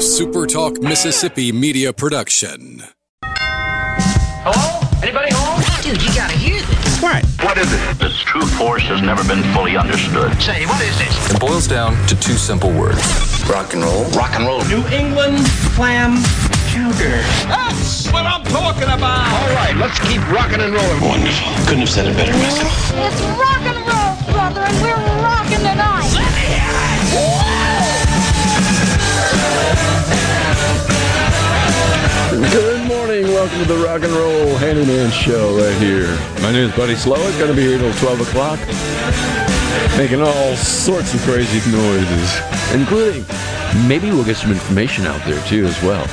a Super Talk Mississippi media production. Hello? Anybody home? Dude, you gotta hear this. What? What is it? Its true force has never been fully understood. Say, what is this? It boils down to two simple words. Rock and roll. Rock and roll. New England clam chowder. That's what I'm talking about. All right, let's keep rocking and rolling. Wonderful. Couldn't have said it better myself. It's rock and roll, brother, and we're rocking tonight. Let me hear it. Whoa! Good morning. Welcome to the Rock and Roll Handyman Show right here. My name is Buddy Slowick. Going to be here till 12 o'clock, making all sorts of crazy noises, including maybe we'll get some information out there, too, as well.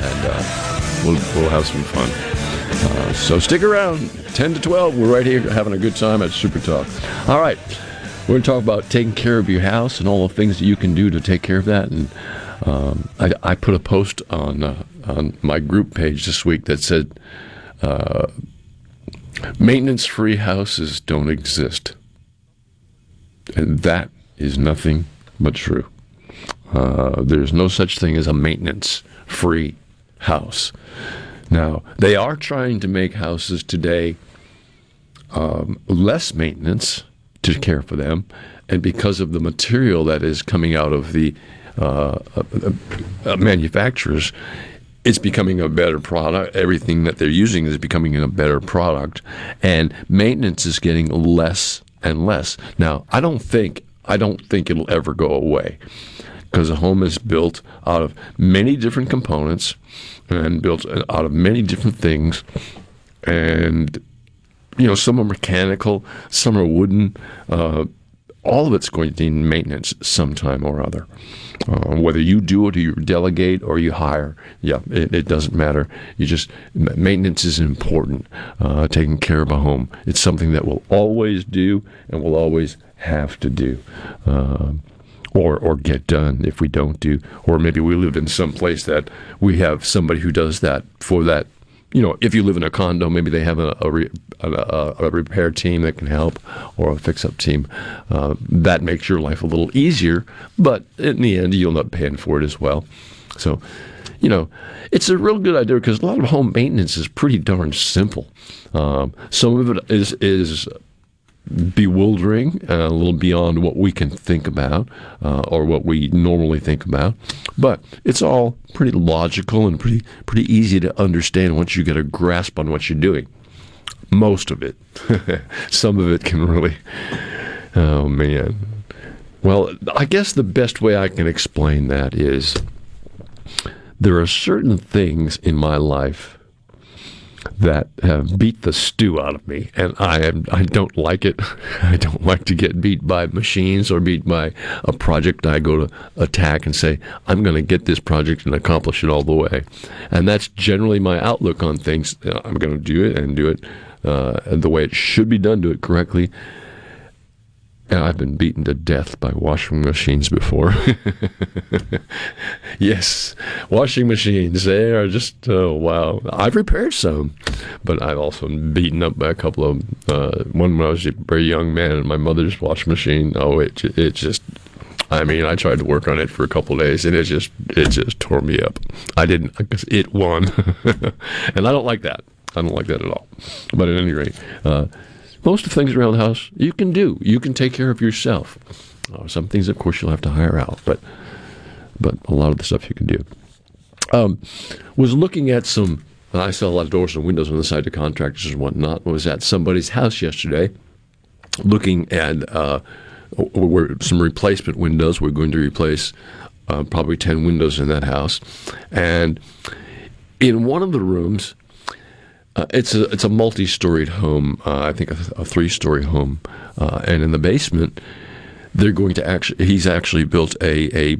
And we'll have some fun. So stick around. 10 to 12, we're right here having a good time at Super Talk. All right, we're going to talk about taking care of your house and all the things that you can do to take care of that. And I put a post on my group page this week that said, maintenance-free houses don't exist. And that is nothing but true. There's no such thing as a maintenance-free house. Now, they are trying to make houses today less maintenance to care for them, and because of the material that is coming out of the manufacturers, it's becoming a better product. Everything that they're using is becoming a better product, and maintenance is getting less and less. Now, I don't think it'll ever go away, because a home is built out of many different components and built out of many different things. And, you know, some are mechanical, some are wooden. All of it's going to need maintenance sometime or other. Whether you do it or you delegate or you hire, it doesn't matter. Maintenance is important. Taking care of a home, it's something that we'll always do and we'll always have to do. Or get done if we don't do, or maybe we live in some place that we have somebody who does that for that. You know, if you live in a condo, maybe they have a repair team that can help, or a fix-up team. That makes your life a little easier, but in the end, you'll end up paying for it as well. So, you know, it's a real good idea, because a lot of home maintenance is pretty darn simple. Some of it is bewildering, a little beyond what we can think about or what we normally think about, but it's all pretty logical and pretty easy to understand once you get a grasp on what you're doing. Most of it. Some of it can really, oh man. Well, I guess the best way I can explain that is there are certain things in my life that have beat the stew out of me, and I don't like it. I don't like to get beat by machines or beat by a project I go to attack and say, I'm going to get this project and accomplish it all the way. And that's generally my outlook on things. I'm going to do it and do it the way it should be done, do it correctly. And I've been beaten to death by washing machines before. Yes, washing machines, they are just, wow. I've repaired some, but I've also been beaten up by a couple of one when I was a very young man in my mother's washing machine. Oh, it just, I mean, I tried to work on it for a couple of days, and it just tore me up. I didn't, because it won. And I don't like that. I don't like that at all. But at any rate, most of the things around the house you can do. You can take care of yourself. Some things, of course, you'll have to hire out, but a lot of the stuff you can do. Was looking at some, I saw a lot of doors and windows on the side to contractors and whatnot. I was at somebody's house yesterday looking at some replacement windows. We're going to replace probably 10 windows in that house. And in one of the rooms, it's a multi-storied home, I think a three-story home, and in the basement, they're going to he's actually built a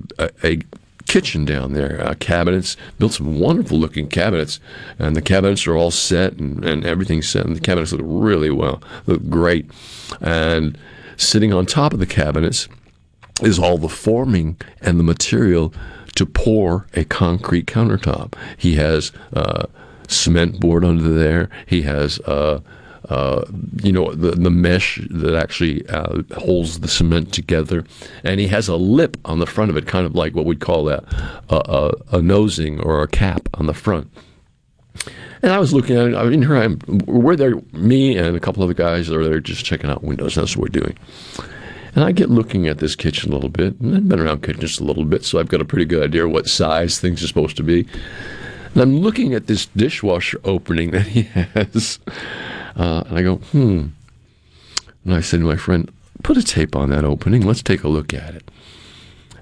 kitchen down there, cabinets, built some wonderful-looking cabinets, and the cabinets are all set and everything's set, and the cabinets look really well, look great, and sitting on top of the cabinets is all the forming and the material to pour a concrete countertop. He has cement board under there. He has the mesh that actually holds the cement together. And he has a lip on the front of it, kind of like what we'd call a nosing or a cap on the front. And I was looking at it. I mean, here I am. We're there, me and a couple other guys are there just checking out windows. That's what we're doing. And I get looking at this kitchen a little bit. And I've been around kitchens a little bit, so I've got a pretty good idea what size things are supposed to be. And I'm looking at this dishwasher opening that he has. And I go, And I said to my friend, put a tape on that opening. Let's take a look at it.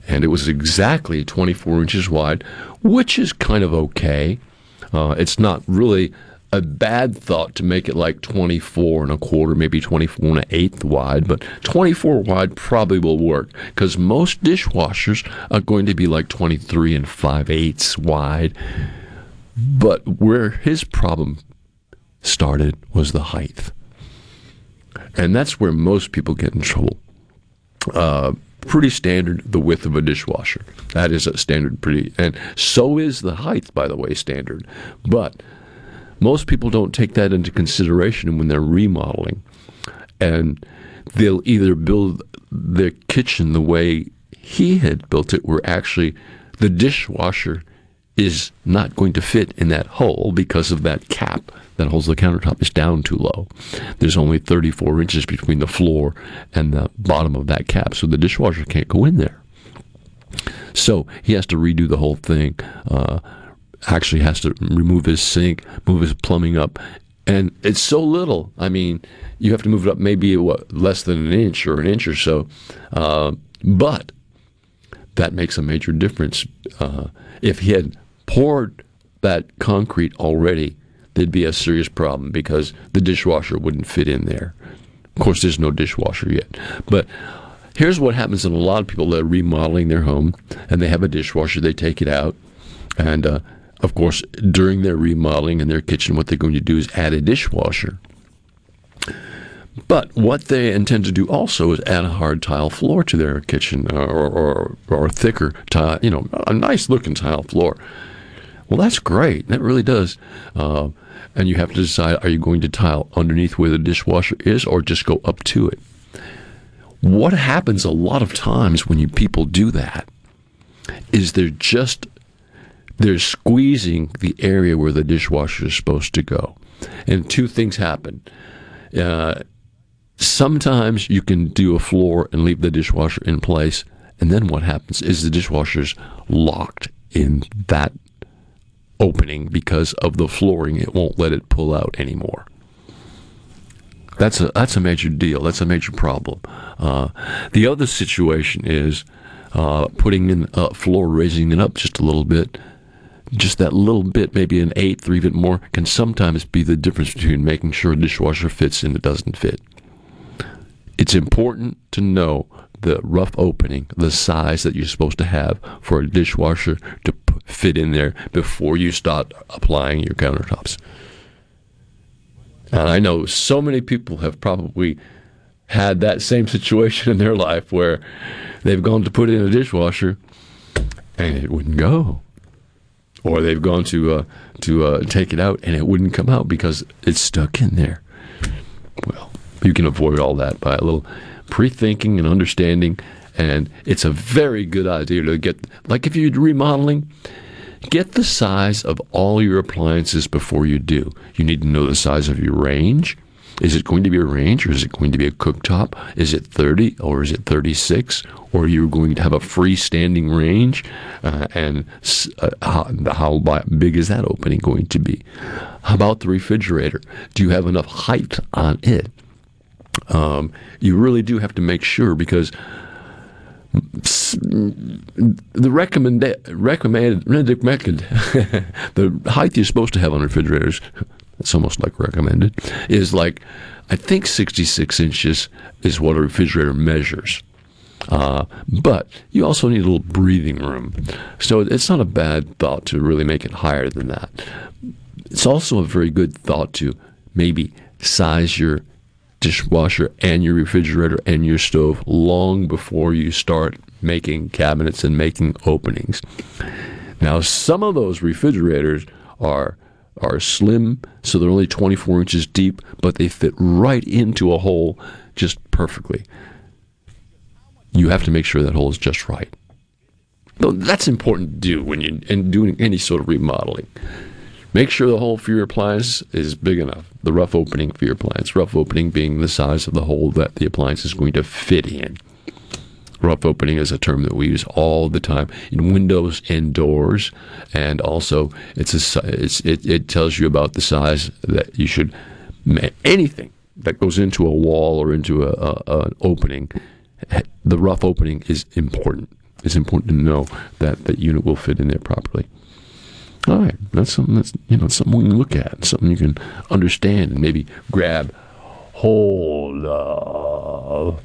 And it was exactly 24 inches wide, which is kind of okay. It's not really a bad thought to make it like 24 and a quarter, maybe 24 and an eighth wide, but 24 wide probably will work, because most dishwashers are going to be like 23 and 5/8 wide. But where his problem started was the height, and that's where most people get in trouble. Pretty standard, the width of a dishwasher. That is a standard, pretty, and so is the height, by the way, standard. But most people don't take that into consideration when they're remodeling, and they'll either build their kitchen the way he had built it, where actually the dishwasher is not going to fit in that hole because of that cap that holds the countertop is down too low. There's only 34 inches between the floor and the bottom of that cap, so the dishwasher can't go in there. So he has to redo the whole thing, actually has to remove his sink, move his plumbing up, and it's so little. I mean, you have to move it up maybe less than an inch or so, but that makes a major difference. If he had poured that concrete already, there'd be a serious problem because the dishwasher wouldn't fit in there. Of course, there's no dishwasher yet. But here's what happens in a lot of people that are remodeling their home, and they have a dishwasher, they take it out, and of course, during their remodeling in their kitchen, what they're going to do is add a dishwasher. But what they intend to do also is add a hard tile floor to their kitchen, or thicker tile, a nice looking tile floor. Well, that's great. That really does. And you have to decide, are you going to tile underneath where the dishwasher is or just go up to it? What happens a lot of times when people do that is they're squeezing the area where the dishwasher is supposed to go. And two things happen. Sometimes you can do a floor and leave the dishwasher in place, and then what happens is the dishwasher's locked in that opening because of the flooring. It won't let it pull out anymore. That's a major deal. That's a major problem. The other situation is putting in a floor, raising it up just a little bit. Just that little bit, maybe an eighth or even more, can sometimes be the difference between making sure a dishwasher fits and it doesn't fit. It's important to know the rough opening, the size that you're supposed to have for a dishwasher to fit in there before you start applying your countertops. And I know so many people have probably had that same situation in their life where they've gone to put in a dishwasher and it wouldn't go. Or they've gone to take it out, and it wouldn't come out because it's stuck in there. Well, you can avoid all that by a little pre-thinking and understanding, and it's a very good idea to get, like if you're remodeling, get the size of all your appliances before you do. You need to know the size of your range. Is it going to be a range, or is it going to be a cooktop? Is it 30, or is it 36? Or you're going to have a freestanding range? How big is that opening going to be? How about the refrigerator? Do you have enough height on it? You really do have to make sure, because the the height you're supposed to have on refrigerators, it's almost like recommended, is like, I think 66 inches is what a refrigerator measures. But you also need a little breathing room. So it's not a bad thought to really make it higher than that. It's also a very good thought to maybe size your dishwasher and your refrigerator and your stove long before you start making cabinets and making openings. Now, some of those refrigerators are are slim, so they're only 24 inches deep, but they fit right into a hole just perfectly. You have to make sure that hole is just right. Though that's important to do when you're doing any sort of remodeling. Make sure the hole for your appliance is big enough, the rough opening for your appliance, rough opening being the size of the hole that the appliance is going to fit in. Rough opening is a term that we use all the time in windows and doors, and also it tells you about the size that you should, anything that goes into a wall or into an opening, the rough opening is important. It's important to know that that unit will fit in there properly. All right, that's something something we can look at, something you can understand and maybe grab hold of.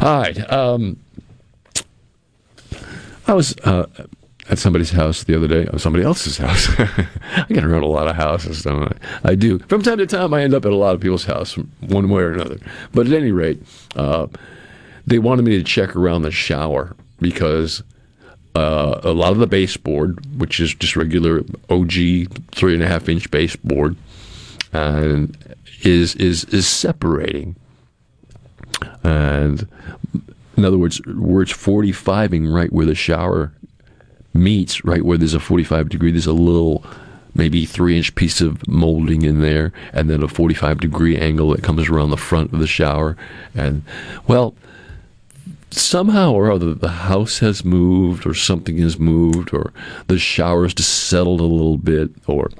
All right, I was at somebody's house the other day. Somebody else's house. I get around a lot of houses, don't I? I do. From time to time, I end up at a lot of people's house, one way or another. But at any rate, they wanted me to check around the shower because a lot of the baseboard, which is just regular OG 3.5-inch baseboard, and is separating, and in other words, where it's 45ing right where the shower meets, right where there's a 45 degree, there's a little maybe 3-inch piece of molding in there, and then a 45 degree angle that comes around the front of the shower, and well, somehow or other the house has moved, or something has moved, or the shower's just settled a little bit, or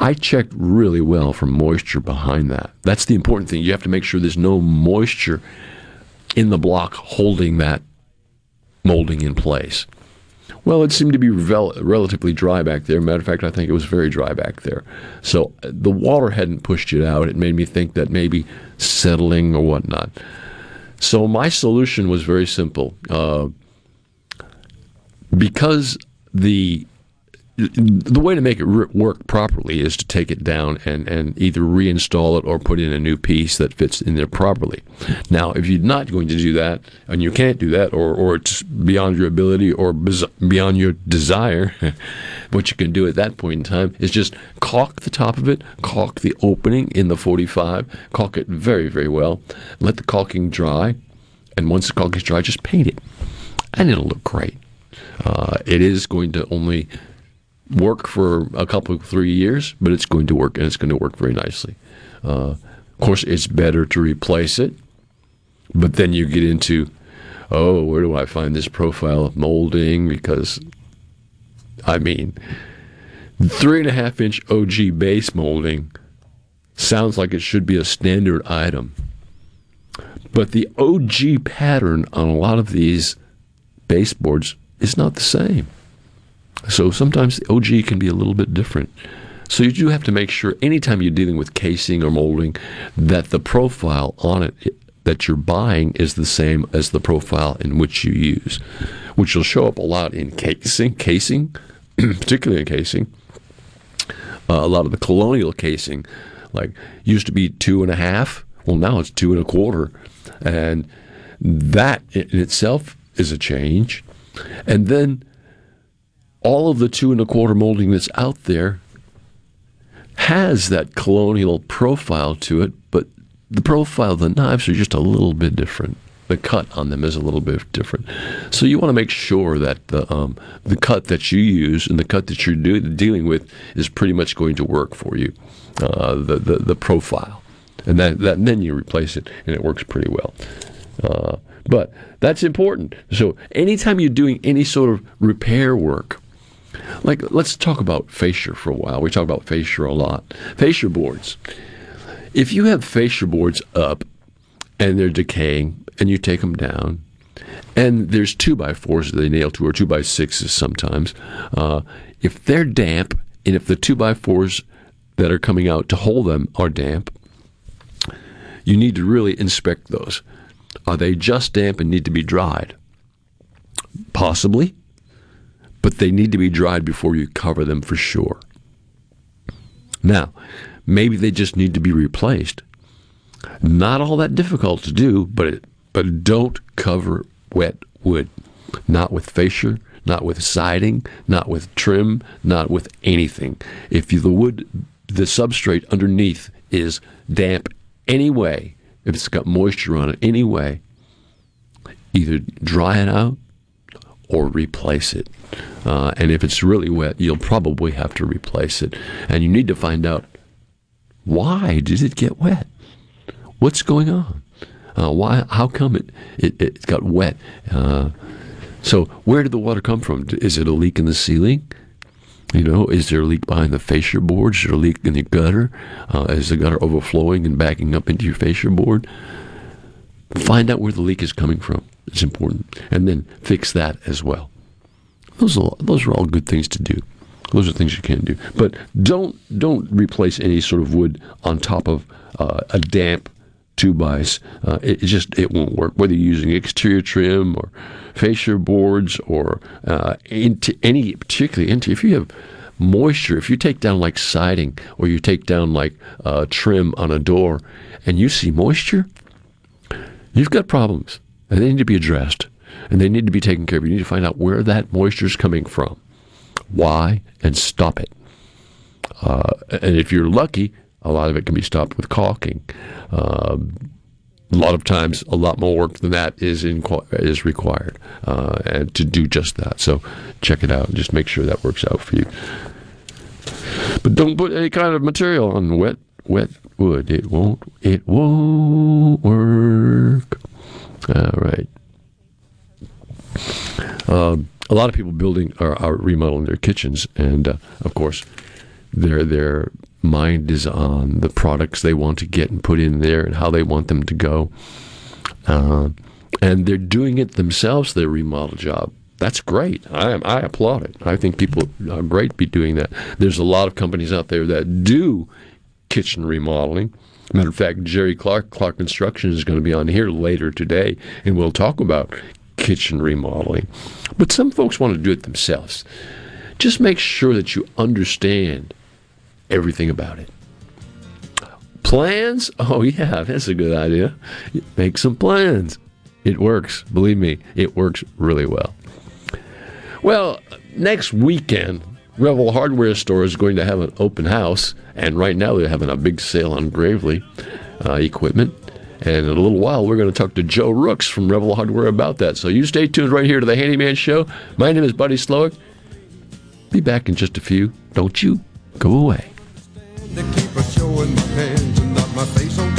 I checked really well for moisture behind that. That's the important thing. You have to make sure there's no moisture in the block holding that molding in place. Well, it seemed to be relatively dry back there. Matter of fact, I think it was very dry back there. So the water hadn't pushed it out. It made me think that maybe settling or whatnot. So my solution was very simple. Because the way to make it work properly is to take it down and either reinstall it or put in a new piece that fits in there properly. Now, if you're not going to do that, and you can't do that, or it's beyond your ability or beyond your desire, what you can do at that point in time is just caulk the top of it, caulk the opening in the 45, caulk it very, very well, let the caulking dry, and once the caulking is dry, just paint it, and it'll look great. It is going to only work for a couple of 3 years, but it's going to work, and it's going to work very nicely. Of course, it's better to replace it, but then you get into, oh, where do I find this profile of molding? Because, I mean, 3.5-inch OG base molding sounds like it should be a standard item, but the OG pattern on a lot of these baseboards is not the same. So sometimes the OG can be a little bit different. So you do have to make sure anytime you're dealing with casing or molding that the profile on it that you're buying is the same as the profile in which you use, which will show up a lot in casing, particularly in casing. A lot of the colonial casing, like, used to be 2.5. Well, now it's 2.25. And that in itself is a change. And then all of the 2.25 molding that's out there has that colonial profile to it, but the profile of the knives are just a little bit different. The cut on them is a little bit different. So you want to make sure that the cut that you use and the cut that you're dealing with is pretty much going to work for you, the profile. And that then you replace it, and it works pretty well. But that's important. So anytime you're doing any sort of repair work, like, let's talk about fascia for a while. We talk about fascia a lot. Fascia boards. If you have fascia boards up and they're decaying and you take them down, and there's 2x4s that they nail to, or 2x6s sometimes, if they're damp, and if the 2x4s that are coming out to hold them are damp, you need to really inspect those. Are they just damp and need to be dried? Possibly. But they need to be dried before you cover them for sure. Now, maybe they just need to be replaced. Not all that difficult to do, but don't cover wet wood. Not with fascia, not with siding, not with trim, not with anything. If you, the wood, the substrate underneath is damp anyway, if it's got moisture on it anyway, either dry it out or replace it. And if it's really wet, you'll probably have to replace it. And you need to find out, why did it get wet? What's going on? Why? How come it got wet? So where did the water come from? Is it a leak in the ceiling? You know, is there a leak behind the fascia board? Is there a leak in the gutter? Is the gutter overflowing and backing up into your fascia board? Find out where the leak is coming from. It's important. And then fix that as well. Those are all good things to do. Those are things you can do. But don't replace any sort of wood on top of a damp 2x. It won't work. Whether you're using exterior trim or fascia boards or any particularly interior. If you have moisture, if you take down like siding or you take down like trim on a door and you see moisture, you've got problems. And they need to be addressed. And they need to be taken care of. You need to find out where that moisture is coming from. Why, and stop it. And if you're lucky, a lot of it can be stopped with caulking. A lot of times, a lot more work than that is required and to do just that. So check it out and just make sure that works out for you. But don't put any kind of material on wet wood. It won't work. All right. A lot of people are remodeling their kitchens, and of course, their mind is on the products they want to get and put in there and how they want them to go. And they're doing it themselves, their remodel job. That's great. I applaud it. I think people are great to be doing that. There's a lot of companies out there that do kitchen remodeling. Matter of fact, Jerry Clark, Clark Construction, is going to be on here later today, and we'll talk about kitchen remodeling. But some folks want to do it themselves. Just make sure that you understand everything about it. Plans? Oh yeah, that's a good idea. Make some plans. It works. Believe me, it works really well. Well, next weekend, Rebel Hardware Store is going to have an open house, and right now they're having a big sale on Gravely equipment. And in a little while, we're going to talk to Joe Rooks from Rebel Hardware about that. So you stay tuned right here to The Handyman Show. My name is Buddy Slowick. Be back in just a few. Don't you go away. They keep a show in my hands and not my face on TV.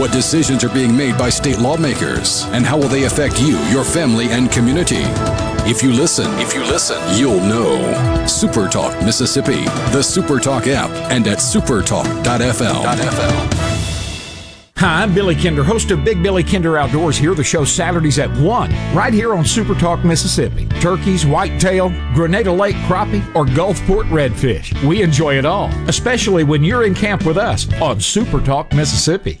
What decisions are being made by state lawmakers, and how will they affect you, your family, and community? If you listen, you'll know. Super Talk Mississippi, the Super Talk app, and at supertalk.fl. Hi, I'm Billy Kinder, host of Big Billy Kinder Outdoors here. The show Saturdays at 1, right here on Super Talk Mississippi. Turkeys, whitetail, Grenada Lake crappie, or Gulfport redfish. We enjoy it all, especially when you're in camp with us on Super Talk Mississippi.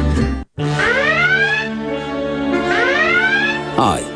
Hi,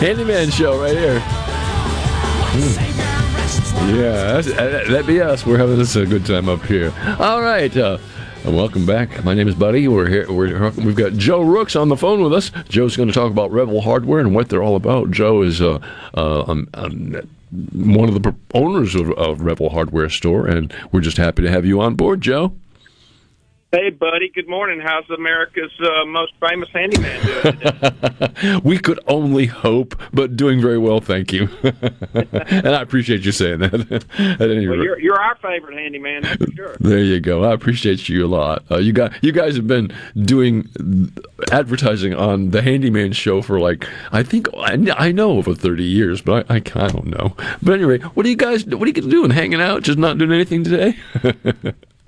Handyman show right here. Yeah, that'd be us. We're having a good time up here. All right, welcome back. My name is Buddy. We're here. We've got Joe Rooks on the phone with us. Joe's going to talk about Rebel Hardware and what they're all about. Joe is one of the owners of Rebel Hardware Store, and we're just happy to have you on board, Joe. Hey, buddy. Good morning. How's America's most famous handyman doing today? We could only hope, but doing very well, thank you. And I appreciate you saying that. Well, you're our favorite handyman, that's for sure. There you go. I appreciate you a lot. You guys have been doing advertising on the Handyman Show for like, I think, I know over 30 years, but I don't know. But anyway, what are you guys doing? Hanging out? Just not doing anything today?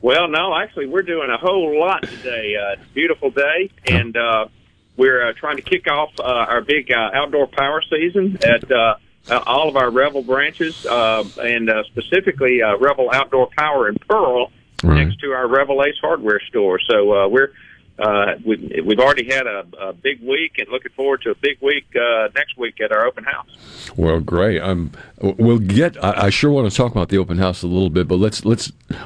Well, no, actually, we're doing a whole lot today. It's a beautiful day, and we're trying to kick off our big outdoor power season at all of our Rebel branches, and specifically Rebel Outdoor Power in Pearl, right next to our Rebel Ace Hardware Store. So we've already had a big week, and looking forward to a big week next week at our open house. Well, great. I sure want to talk about the open house a little bit, but let's.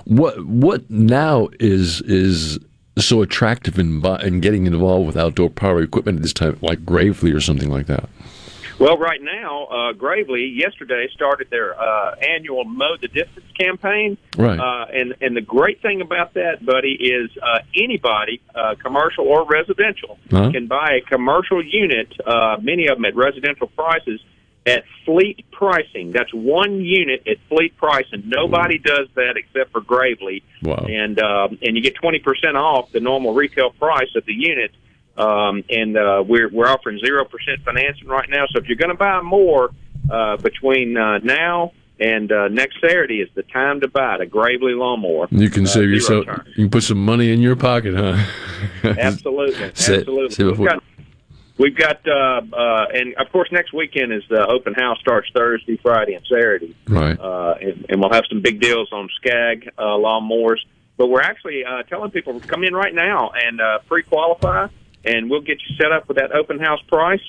What now is so attractive in getting involved with outdoor power equipment at this time, like Gravely or something like that? Well, right now, Gravely yesterday started their annual Mow the Distance campaign. Right. And the great thing about that, buddy, is anybody, commercial or residential, can buy a commercial unit, many of them at residential prices, at fleet pricing. That's one unit at fleet pricing. Nobody does that except for Gravely. Wow. And you get 20% off the normal retail price of the unit. And we're offering 0% financing right now. So if you're going to buy more between now and next Saturday is the time to buy the Gravely lawnmower. You can save yourself. Return. You can put some money in your pocket, huh? Absolutely, absolutely. We've got, and of course, next weekend is the open house starts Thursday, Friday, and Saturday. Right. And we'll have some big deals on Scag lawnmowers. But we're actually telling people to come in right now and pre-qualify, and we'll get you set up with that open house price.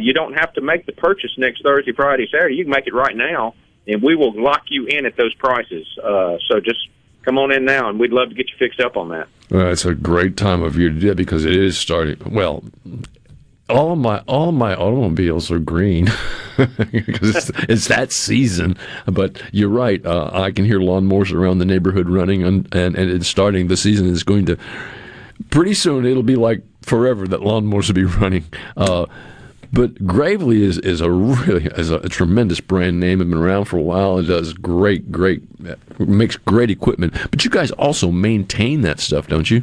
You don't have to make the purchase next Thursday, Friday, Saturday. You can make it right now, and we will lock you in at those prices. So just come on in now, and we'd love to get you fixed up on that. Well, it's a great time of year to do it because it is starting. Well, all my automobiles are green because it's that season. But you're right. I can hear lawnmowers around the neighborhood running, and it's starting. The season is going to pretty soon. It'll be like forever that lawnmowers will be running. But Gravely is a tremendous brand name. It's been around for a while. It does great, makes great equipment. But you guys also maintain that stuff, don't you?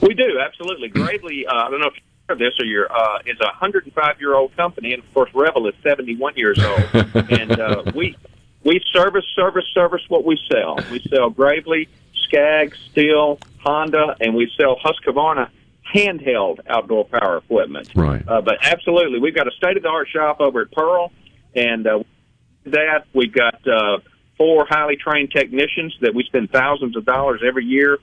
We do, absolutely. Gravely, I don't know if you're aware of this, or is a 105-year-old company, and of course Rebel is 71 years old. And we service what we sell. We sell Gravely, Skag, Stihl, Honda, and we sell Husqvarna handheld outdoor power equipment. Right. But absolutely, we've got a state-of-the-art shop over at Pearl, and we've got 4 highly trained technicians that we spend thousands of dollars every year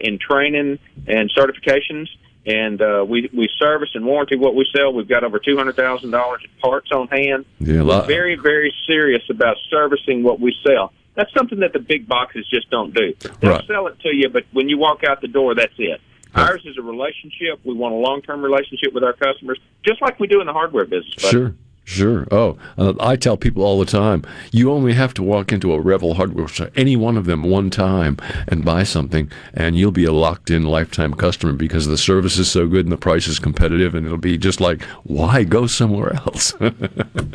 in training and certifications, and we service and warranty what we sell. We've got over $200,000 in parts on hand. Yeah, we're very, very serious about servicing what we sell. That's something that the big boxes just don't do. They'll sell it to you, but when you walk out the door, that's it. Ours is a relationship. We want a long-term relationship with our customers, just like we do in the hardware business. Buddy. Sure. Oh, I tell people all the time, you only have to walk into a Rebel Hardware store, any one of them, one time and buy something, and you'll be a locked-in lifetime customer because the service is so good and the price is competitive, and it'll be just like, why go somewhere else?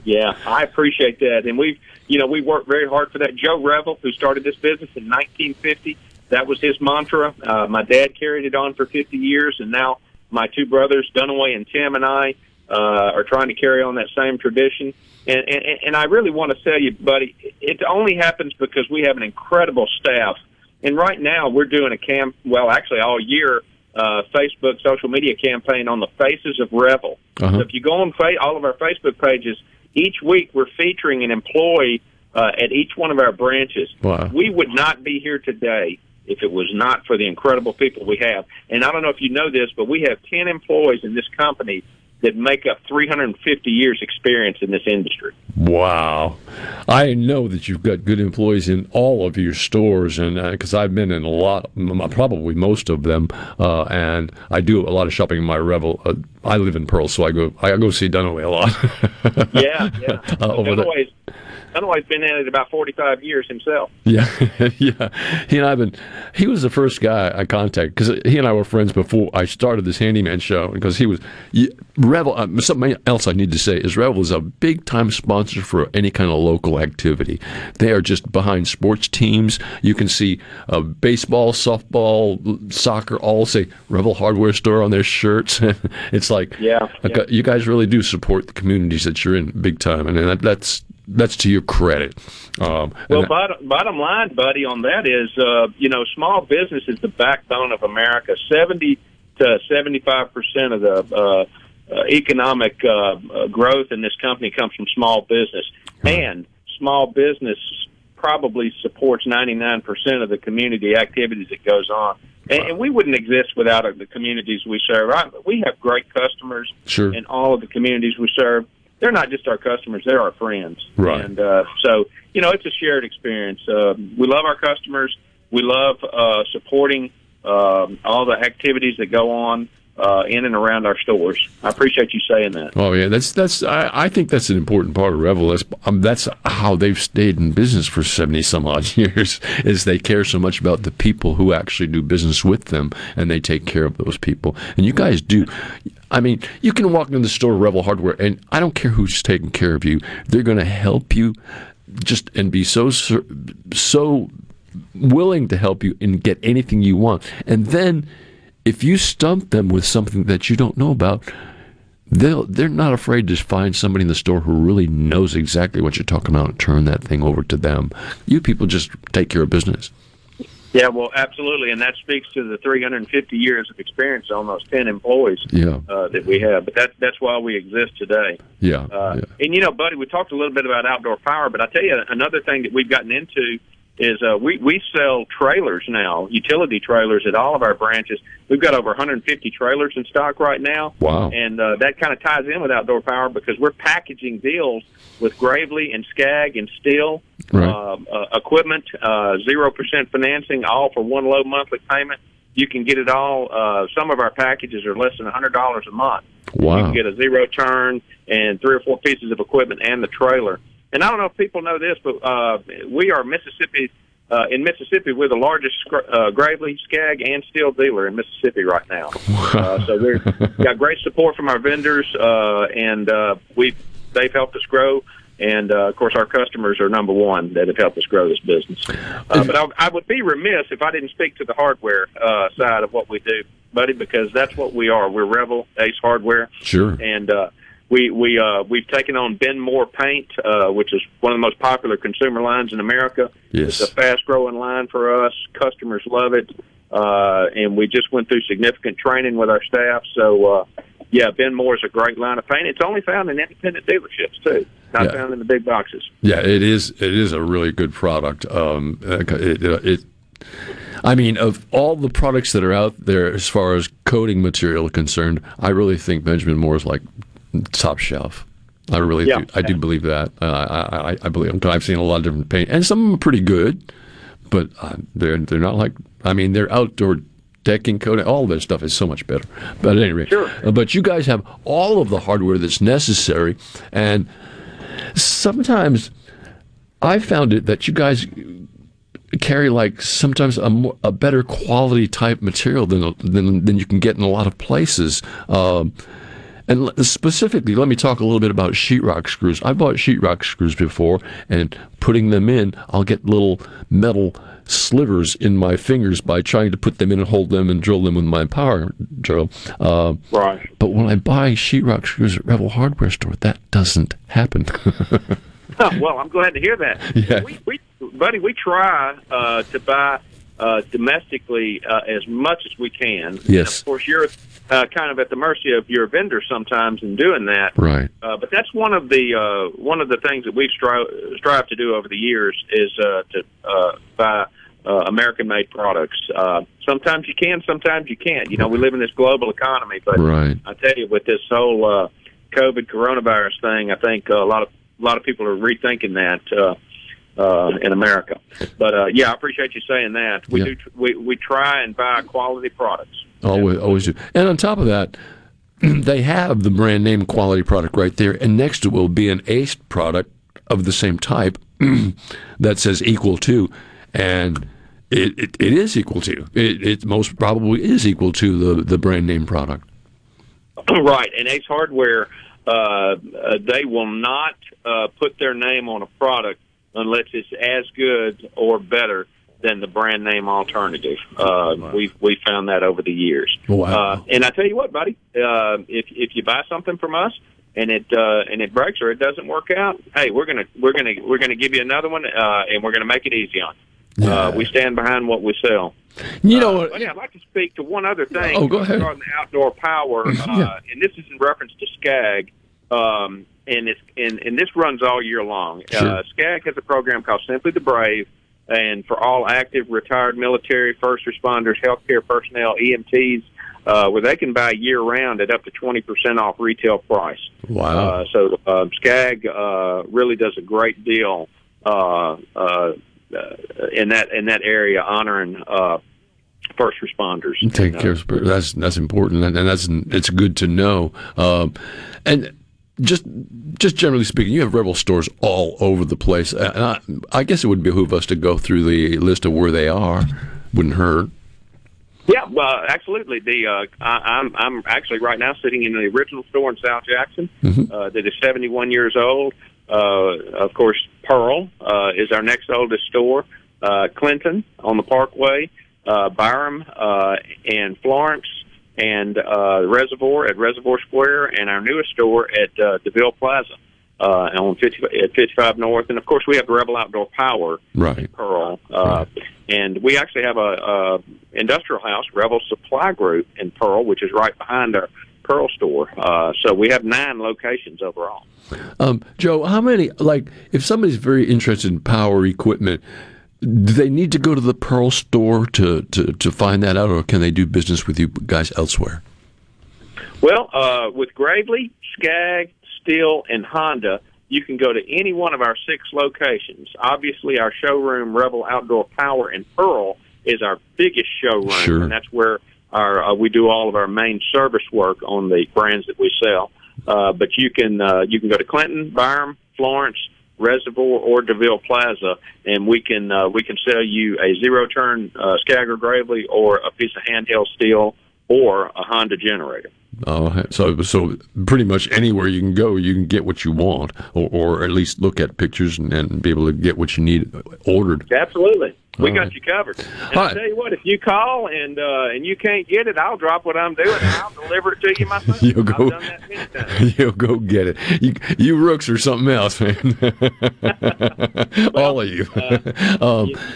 Yeah, I appreciate that. And we worked very hard for that. Joe Rebel, who started this business in 1950, that was his mantra. My dad carried it on for 50 years, and now my 2 brothers, Dunaway and Tim, and I are trying to carry on that same tradition. And I really want to tell you, buddy, it only happens because we have an incredible staff. And right now we're doing a all year Facebook social media campaign on the faces of Rebel. Uh-huh. So if you go on all of our Facebook pages, each week we're featuring an employee at each one of our branches. Wow. We would not be here today if it was not for the incredible people we have. And I don't know if you know this, but we have 10 employees in this company that make up 350 years' experience in this industry. Wow. I know that you've got good employees in all of your stores, and because I've been in a lot, probably most of them, and I do a lot of shopping in my Rebel. I live in Pearl, so I go see Dunaway a lot. Yeah. Dunaway's been in it about 45 years himself. Yeah. He was the first guy I contacted because he and I were friends before I started this handyman show. Because he was Rebel. Something else I need to say is Rebel is a big time sponsor for any kind of local activity. They are just behind sports teams. You can see baseball, softball, soccer, all say Rebel Hardware Store on their shirts. It's like, yeah, you guys really do support the communities that you're in big time, and that's to your credit. Well, bottom line, buddy, on that is, small business is the backbone of America. 70 to 75% of the economic growth in this company comes from small business, and small business probably supports 99% of the community activities that goes on. And we wouldn't exist without the communities we serve. We have great customers in all of the communities we serve. They're not just our customers; they're our friends. Right. And so it's a shared experience. We love our customers. We love supporting all the activities that go on in and around our stores. I appreciate you saying that. Oh yeah, that's. I think that's an important part of Rebel. That's how they've stayed in business for 70 some odd years. Is they care so much about the people who actually do business with them, and they take care of those people. And you guys do. I mean, you can walk into the store Rebel Hardware, and I don't care who's taking care of you. They're going to help you, just and be so willing to help you and get anything you want. And then if you stump them with something that you don't know about, they're not afraid to find somebody in the store who really knows exactly what you're talking about and turn that thing over to them. You people just take care of business. Yeah, well, absolutely, and that speaks to the 350 years of experience on those 10 employees that we have. But that's why we exist today. Yeah, And, you know, Buddy, we talked a little bit about outdoor power, but I tell you another thing that we've gotten into is we sell trailers now, utility trailers at all of our branches. We've got over 150 trailers in stock right now. Wow. And that kind of ties in with outdoor power because we're packaging deals with Gravely and Scag and Stihl equipment, 0% financing, all for one low monthly payment. You can get it all. Some of our packages are less than $100 a month. Wow. You can get a zero turn and 3 or 4 pieces of equipment and the trailer. And I don't know if people know this, but we are in Mississippi, we're the largest Gravely, Skag, and Stihl dealer in Mississippi right now. So we've got great support from our vendors, and they've helped us grow. And, of course, our customers are number one that have helped us grow this business. But I would be remiss if I didn't speak to the hardware side of what we do, Buddy, because that's what we are. We're Rebel Ace Hardware. Sure. And We've taken on Ben Moore Paint, which is one of the most popular consumer lines in America. Yes. It's a fast-growing line for us. Customers love it. And we just went through significant training with our staff. So, yeah, Ben Moore is a great line of paint. It's only found in independent dealerships, too. Not found in the big boxes. Yeah, it is. It is a really good product. I mean, of all the products that are out there as far as coating material concerned, I really think Benjamin Moore is like top shelf. I really do. I do believe that. I believe. I've seen a lot of different paint, and some of them are pretty good, but they're not like. I mean, they're outdoor decking, coating. All of that stuff is so much better. But at any rate, sure. But you guys have all of the hardware that's necessary, and sometimes I found it that you guys carry like sometimes a better quality type material than you can get in a lot of places. And specifically, let me talk a little bit about sheetrock screws. I bought sheetrock screws before, and putting them in, I'll get little metal slivers in my fingers by trying to put them in and hold them and drill them with my power drill. Right. But when I buy sheetrock screws at Rebel Hardware Store, that doesn't happen. Well, I'm glad to hear that. Yeah. We try to buy domestically as much as we can. Yes. And of course, you're kind of at the mercy of your vendor sometimes in doing that. Right. But that's one of the things that we've strived to do over the years is to buy American-made products. Sometimes you can, sometimes you can't. You know, we live in this global economy, but right. I tell you, with this whole COVID coronavirus thing, I think a lot of people are rethinking that. In America, but I appreciate you saying that. We do. We try and buy quality products. Always do. And on top of that, they have the brand name quality product right there, and next to it will be an Ace product of the same type that says equal to, and it is equal to. It most probably is equal to the brand name product. Right, and Ace Hardware, they will not put their name on a product unless it's as good or better than the brand name alternative. We found that over the years. Wow. And I tell you what, buddy, if you buy something from us and it breaks or it doesn't work out, hey, we're gonna give you another one, and we're gonna make it easy on you. Yeah. We stand behind what we sell. You know, I'd like to speak to one other thing. Oh, go ahead. Regarding outdoor power, and this is in reference to Skag. And this runs all year long. Sure. Scag has a program called Simply the Brave, and for all active, retired military, first responders, healthcare personnel, EMTs, where they can buy year-round at up to 20% off retail price. Wow. So Scag really does a great deal in that area, honoring first responders. Take care. That's important, and it's good to know. And just generally speaking, you have Rebel stores all over the place. And I guess it would behoove us to go through the list of where they are. Wouldn't hurt. Yeah, well, absolutely. I'm actually right now sitting in the original store in South Jackson that is 71 years old. Of course, Pearl is our next oldest store. Clinton on the Parkway. Byram, and Florence, and the Reservoir at Reservoir Square, and our newest store at DeVille Plaza on 55 North. And, of course, we have the Rebel Outdoor Power in Pearl. And we actually have a industrial house, Rebel Supply Group, in Pearl, which is right behind our Pearl store. So we have 9 locations overall. Joe, how many, like, if somebody's very interested in power equipment, do they need to go to the Pearl store to find that out, or can they do business with you guys elsewhere? Well, with Gravely, Scag, Stihl, and Honda, you can go to any one of our 6 locations. Obviously, our showroom, Rebel Outdoor Power in Pearl, is our biggest showroom, and that's where our we do all of our main service work on the brands that we sell. But you can go to Clinton, Byram, Florence, Reservoir, or DeVille Plaza, and we can sell you a zero-turn Skagger Gravely, or a piece of handheld Stihl, or a Honda generator. Oh, so pretty much anywhere you can go, you can get what you want, or at least look at pictures and be able to get what you need ordered. Absolutely. We got you covered. And I'll tell you what, if you call and you can't get it, I'll drop what I'm doing and I'll deliver it to you myself. You'll go, I've done that many times. You'll go get it. You Rooks are something else, man. All of you. You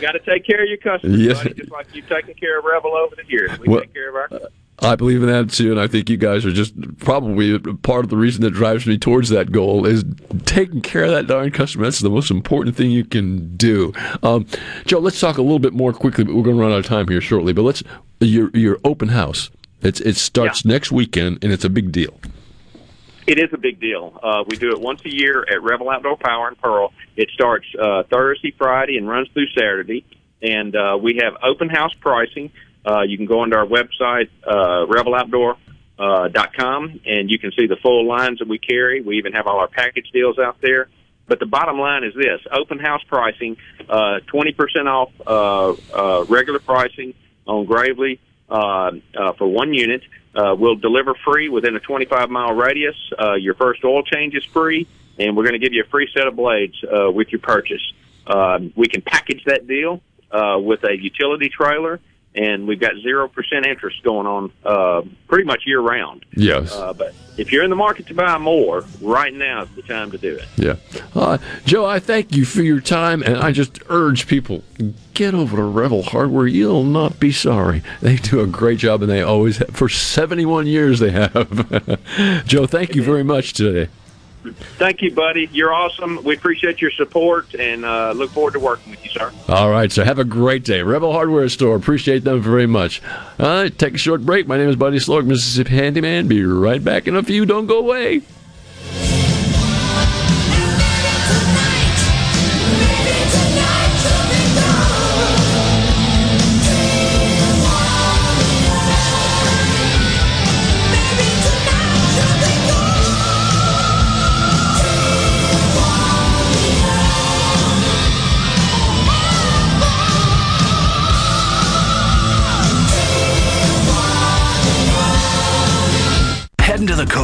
got to take care of your customers, buddy, just like you've taken care of Rebel over the years. We take care of our customers. I believe in that, too, and I think you guys are just probably part of the reason that drives me towards that goal is taking care of that darn customer. That's the most important thing you can do. Joe, let's talk a little bit more quickly, but we're going to run out of time here shortly. But let's your open house, it starts next weekend, and it's a big deal. It is a big deal. We do it once a year at Rebel Outdoor Power in Pearl. It starts Thursday, Friday, and runs through Saturday. And we have open house pricing. You can go onto our website, rebeloutdoor.com, and you can see the full lines that we carry. We even have all our package deals out there. But the bottom line is this: open house pricing, 20% off regular pricing on Gravely for 1 unit. We'll deliver free within a 25-mile radius. Your first oil change is free, and we're going to give you a free set of blades with your purchase. We can package that deal with a utility trailer. And we've got 0% interest going on pretty much year-round. Yes. But if you're in the market to buy more, right now is the time to do it. Yeah. Joe, I thank you for your time, and I just urge people, get over to Rebel Hardware. You'll not be sorry. They do a great job, and they always have. For 71 years they have. Joe, thank you very much today. Thank you, buddy. You're awesome. We appreciate your support and look forward to working with you, sir. All right, so have a great day. Rebel Hardware Store, appreciate them very much. All right, take a short break. My name is Buddy Slork, Mississippi Handyman. Be right back in a few. Don't go away.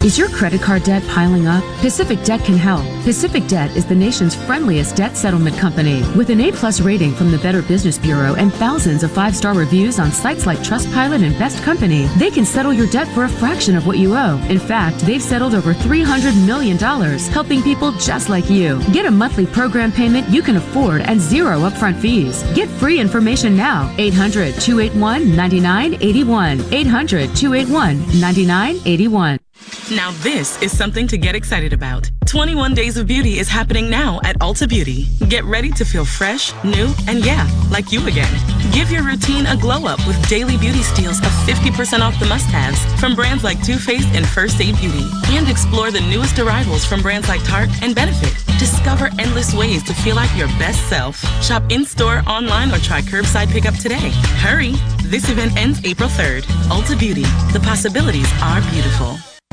Is your credit card debt piling up? Pacific Debt can help. Pacific Debt is the nation's friendliest debt settlement company. With an A-plus rating from the Better Business Bureau and thousands of five-star reviews on sites like Trustpilot and Best Company, they can settle your debt for a fraction of what you owe. In fact, they've settled over $300 million, helping people just like you. Get a monthly program payment you can afford and zero upfront fees. Get free information now. 800-281-9981. 800-281-9981. Now this is something to get excited about. 21 Days of Beauty is happening now at Ulta Beauty. Get ready to feel fresh, new, and yeah, like you again. Give your routine a glow up with daily beauty steals of 50% off the must-haves from brands like Too Faced and First Aid Beauty. And explore the newest arrivals from brands like Tarte and Benefit. Discover endless ways to feel like your best self. Shop in-store, online, or try curbside pickup today. Hurry! This event ends April 3rd. Ulta Beauty. The possibilities are beautiful.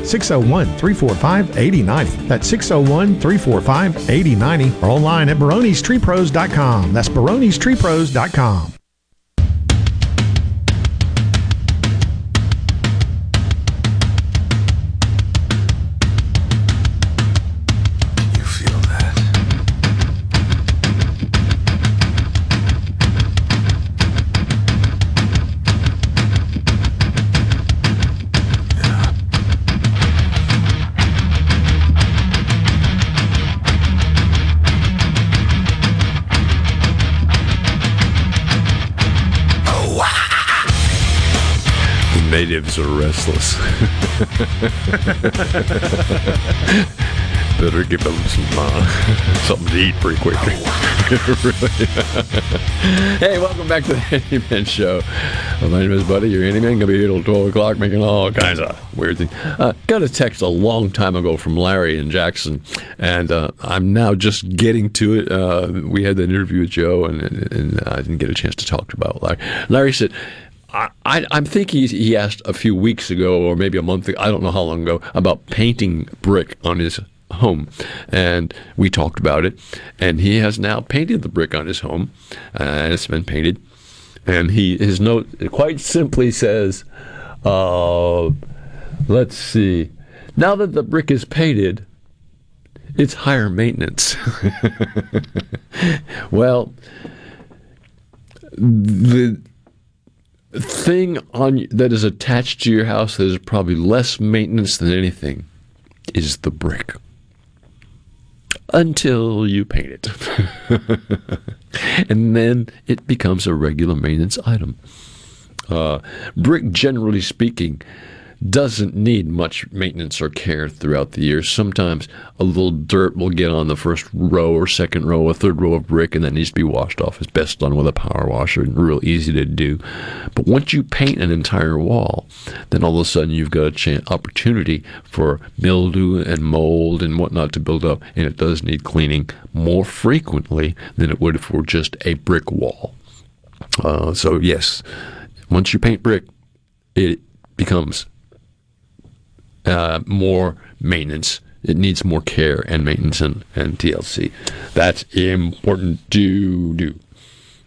601-345-8090. That's 601-345-8090. Or online at baronestreepros.com. That's baronestreepros.com. Natives are restless. Better give them some something to eat pretty quickly. Hey, welcome back to the Handy Man Show. My name is Buddy, your Handy Man. Going to be here till 12 o'clock making all kinds of weird things. Got a text a long time ago from Larry in Jackson, and I'm now just getting to it. We had that interview with Joe, and I didn't get a chance to talk about Larry. Larry said, I'm thinking he asked a few weeks ago or maybe a month ago, I don't know how long ago, about painting brick on his home. And we talked about it. And he has now painted the brick on his home. And it's been painted. And his note quite simply says, let's see, now that the brick is painted, it's higher maintenance. Well, the thing on that is attached to your house that is probably less maintenance than anything is the brick. Until you paint it. And then it becomes a regular maintenance item. Brick, generally speaking, doesn't need much maintenance or care throughout the year. Sometimes a little dirt will get on the first row or second row or third row of brick, and that needs to be washed off. It's best done with a power washer and real easy to do. But once you paint an entire wall, then all of a sudden you've got an opportunity for mildew and mold and whatnot to build up, and it does need cleaning more frequently than it would if it were just a brick wall. So yes, once you paint brick, it becomes more maintenance. It needs more care and maintenance and TLC. That's important to do.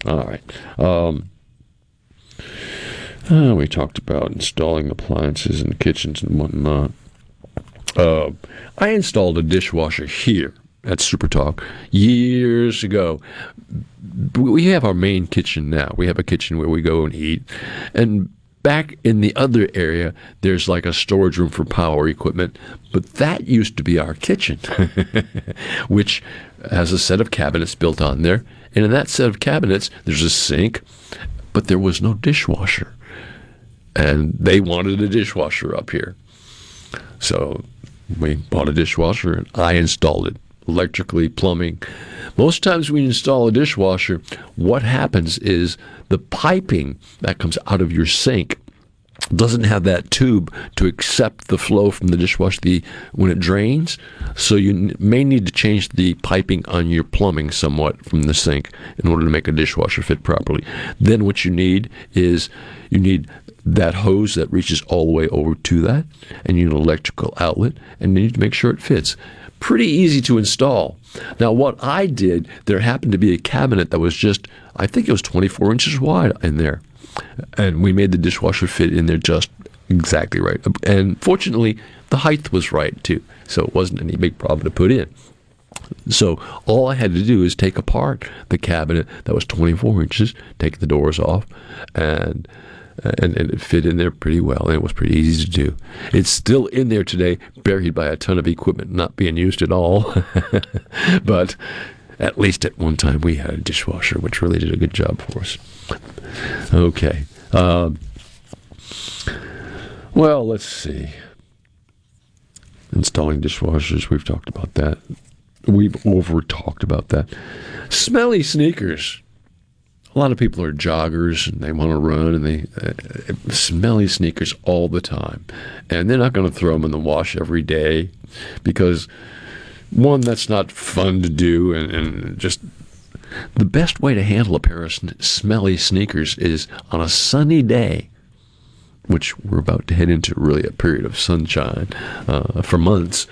All right. We talked about installing appliances in kitchens and whatnot. I installed a dishwasher here at Super Talk years ago. We have our main kitchen now. We have a kitchen where we go and eat. And back in the other area, there's like a storage room for power equipment. But that used to be our kitchen, which has a set of cabinets built on there. And in that set of cabinets, there's a sink, but there was no dishwasher. And they wanted a dishwasher up here. So we bought a dishwasher, and I installed it. Electrically, plumbing. Most times when you install a dishwasher, what happens is the piping that comes out of your sink doesn't have that tube to accept the flow from the dishwasher when it drains. So you may need to change the piping on your plumbing somewhat from the sink in order to make a dishwasher fit properly. Then what you need is you need that hose that reaches all the way over to that, and you need an electrical outlet, and you need to make sure it fits. Pretty easy to install. Now, what I did, there happened to be a cabinet that was just, I think it was 24 inches wide in there. And we made the dishwasher fit in there just exactly right. And fortunately, the height was right, too. So it wasn't any big problem to put in. So all I had to do is take apart the cabinet that was 24 inches, take the doors off, and it fit in there pretty well, and it was pretty easy to do. It's still in there today, buried by a ton of equipment not being used at all. But at least at one time we had a dishwasher, which really did a good job for us. Okay. Well, let's see. Installing dishwashers, we've talked about that. We've over-talked about that. Smelly sneakers. A lot of people are joggers, and they want to run, and they smelly sneakers all the time. And they're not going to throw them in the wash every day because, one, that's not fun to do, and just the best way to handle a pair of smelly sneakers is on a sunny day, which we're about to head into really a period of sunshine for months.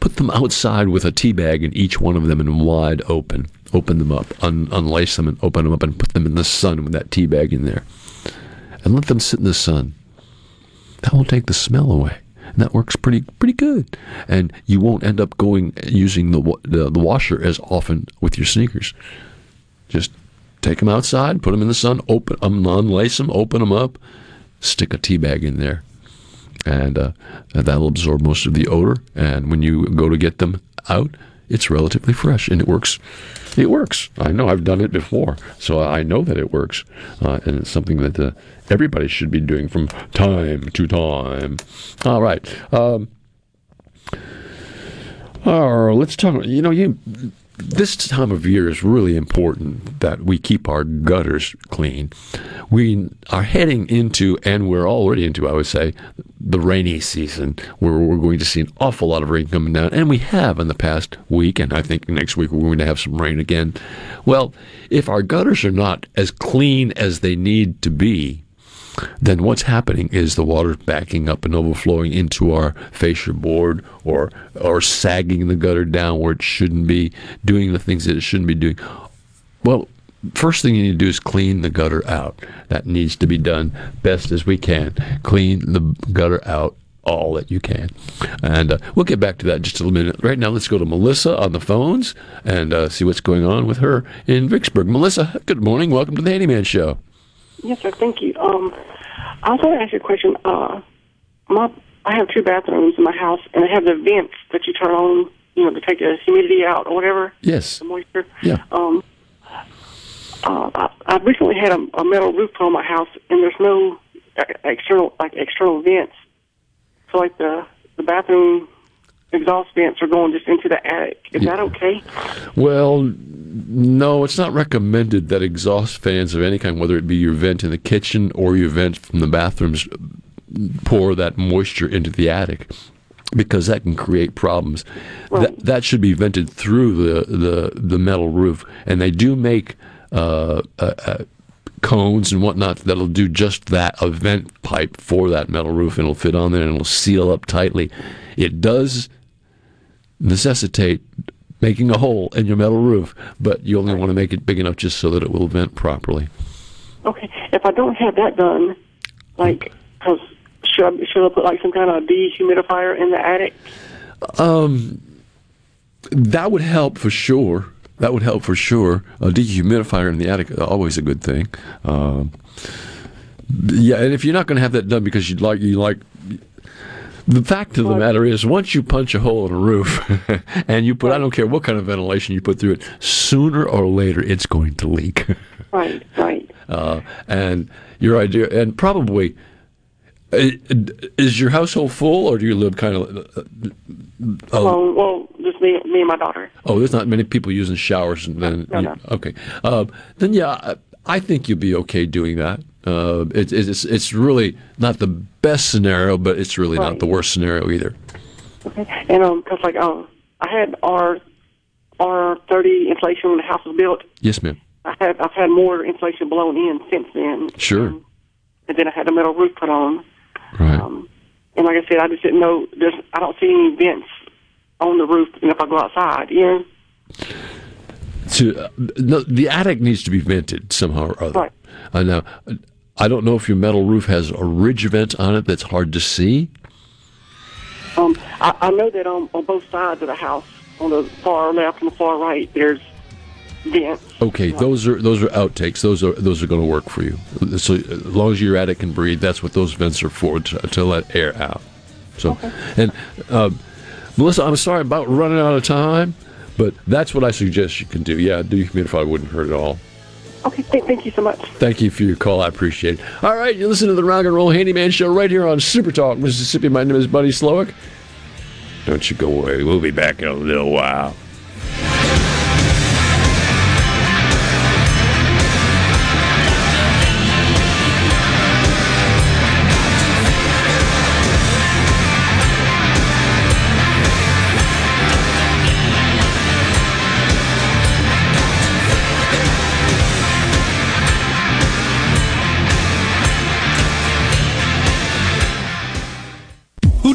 Put them outside with a tea bag and each one of them in wide open. Open them up, unlace them and open them up and put them in the sun with that tea bag in there. And let them sit in the sun. That will take the smell away. And that works pretty good. And you won't end up using the washer as often with your sneakers. Just take them outside, put them in the sun, unlace them, open them up, stick a tea bag in there. And that'll absorb most of the odor. And when you go to get them out, it's relatively fresh, and it works. It works. I know. I've done it before, so I know that it works. And it's something that everybody should be doing from time to time. All right. Let's talk. You know, this time of year is really important that we keep our gutters clean. We are heading into, and we're already into, I would say, the rainy season, where we're going to see an awful lot of rain coming down, and we have in the past week, and I think next week we're going to have some rain again. Well, if our gutters are not as clean as they need to be, then what's happening is the water's backing up and overflowing into our fascia board or sagging the gutter down where it shouldn't be, doing the things that it shouldn't be doing. Well, first thing you need to do is clean the gutter out. That needs to be done best as we can. Clean the gutter out all that you can. And we'll get back to that in just a little minute. Right now, let's go to Melissa on the phones and see what's going on with her in Vicksburg. Melissa, good morning. Welcome to the Handyman Show. Yes, sir. Thank you. I was going to ask you a question. I have two bathrooms in my house, and I have the vents that you turn on, to take the humidity out or whatever. Yes. The moisture. Yeah. I recently had a metal roof on my house, and there's no external vents. So, the bathroom exhaust vents are going just into the attic. Is that okay? Well, no, it's not recommended that exhaust fans of any kind, whether it be your vent in the kitchen or your vent from the bathrooms, pour that moisture into the attic, because that can create problems. Right. That should be vented through the metal roof, and they do make cones and whatnot that'll do just that, a vent pipe for that metal roof, and it'll fit on there and it'll seal up tightly. It does necessitate making a hole in your metal roof, but you only want to make it big enough just so that it will vent properly. Okay. If I don't have that done, like, should I put like some kind of dehumidifier in the attic? That would help for sure. That would help for sure. A dehumidifier in the attic is always a good thing. Yeah, and if you're not going to have that done because you like. The fact of the matter is, once you punch a hole in a roof and you put, I don't care what kind of ventilation you put through it, sooner or later it's going to leak. Right. And your idea, and probably, is your household full, or do you live kind of... well, just me and my daughter. Oh, there's not many people using showers. And then, no. Okay. Then, yeah, I think you'll be okay doing that. It's really not the best scenario, but it's really not the worst scenario either. Okay. And because I had R30 insulation when the house was built. Yes, ma'am. I've had more insulation blown in since then. Sure. And then I had a metal roof put on. Right. And like I said, I just didn't know. I don't see any vents on the roof, and if I go outside, no, the attic needs to be vented somehow or other. Right. Now, I don't know if your metal roof has a ridge vent on it that's hard to see. I know that on both sides of the house, on the far left and the far right, there's vents. Okay, those are outtakes. Those are going to work for you. So as long as your attic can breathe, that's what those vents are for, to let air out. So, okay. And Melissa, I'm sorry about running out of time. But that's what I suggest you can do. Yeah, dehumidify wouldn't hurt at all. Okay, thank you so much. Thank you for your call. I appreciate it. All right, you listen to the Rock and Roll Handyman Show right here on Super Talk Mississippi. My name is Buddy Slowick. Don't you go away. We'll be back in a little while.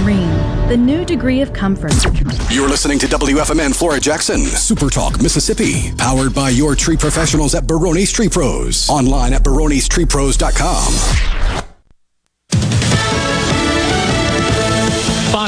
Rheem, the new degree of comfort. You're listening to WFMN Flora Jackson, Super Talk Mississippi, powered by your tree professionals at Barone's Tree Pros. Online at baronestreepros.com.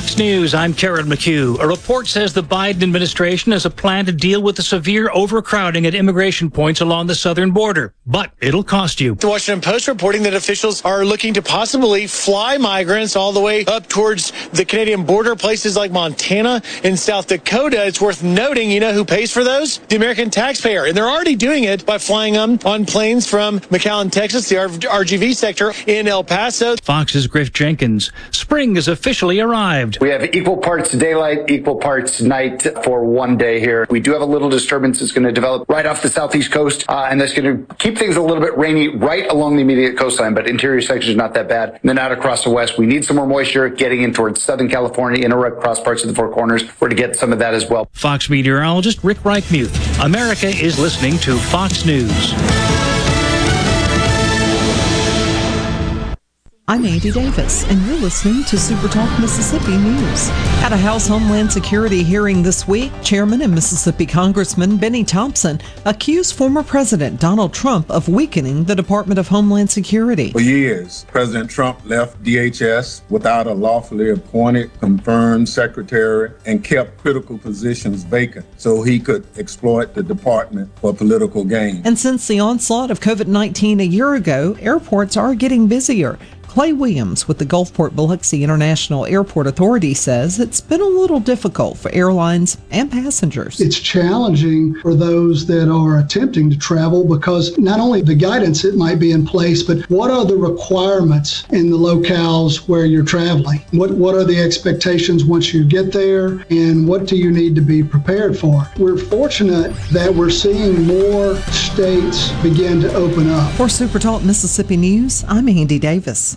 Fox News, I'm Karen McHugh. A report says the Biden administration has a plan to deal with the severe overcrowding at immigration points along the southern border, but it'll cost you. The Washington Post reporting that officials are looking to possibly fly migrants all the way up towards the Canadian border, places like Montana and South Dakota. It's worth noting, you know who pays for those? The American taxpayer. And they're already doing it by flying them on planes from McAllen, Texas, the RGV sector in El Paso. Fox's Griff Jenkins. Spring has officially arrived. We have equal parts daylight, equal parts night for one day here. We do have a little disturbance that's going to develop right off the southeast coast, and that's going to keep things a little bit rainy right along the immediate coastline, but interior sections is not that bad. And then out across the west, we need some more moisture getting in towards Southern California and across parts of the Four Corners. We're to get some of that as well. Fox meteorologist Rick Reichmuth. America is listening to Fox News. I'm Andy Davis, and you're listening to Super Talk Mississippi News. At a House Homeland Security hearing this week, Chairman and Mississippi Congressman Benny Thompson accused former President Donald Trump of weakening the Department of Homeland Security. For years, President Trump left DHS without a lawfully appointed, confirmed secretary and kept critical positions vacant so he could exploit the department for political gain. And since the onslaught of COVID-19 a year ago, airports are getting busier. Clay Williams with the Gulfport-Biloxi International Airport Authority says it's been a little difficult for airlines and passengers. It's challenging for those that are attempting to travel because not only the guidance that might be in place, but what are the requirements in the locales where you're traveling? What are the expectations once you get there, and what do you need to be prepared for? We're fortunate that we're seeing more states begin to open up. For Super Talk Mississippi News, I'm Andy Davis.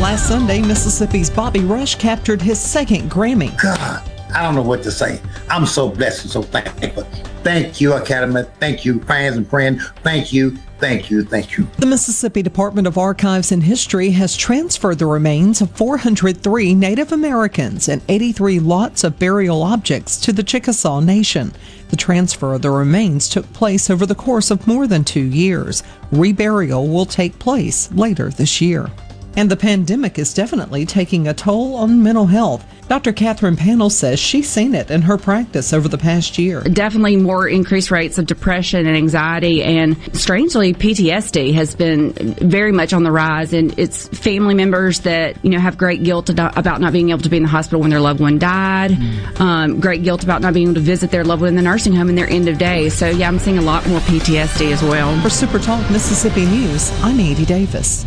Last Sunday, Mississippi's Bobby Rush captured his second Grammy. God, I don't know what to say. I'm so blessed and so thankful. Thank you, Academy. Thank you, fans and friends. Thank you. Thank you. Thank you. The Mississippi Department of Archives and History has transferred the remains of 403 Native Americans and 83 lots of burial objects to the Chickasaw Nation. The transfer of the remains took place over the course of more than 2 years. Reburial will take place later this year. And the pandemic is definitely taking a toll on mental health. Dr. Catherine Panel says she's seen it in her practice over the past year. Definitely more increased rates of depression and anxiety, and strangely PTSD has been very much on the rise, and it's family members that, you know, have great guilt about not being able to be in the hospital when their loved one died, great guilt about not being able to visit their loved one in the nursing home in their end of day. So yeah, I'm seeing a lot more PTSD as well. For Super Talk Mississippi News, I'm Andy Davis.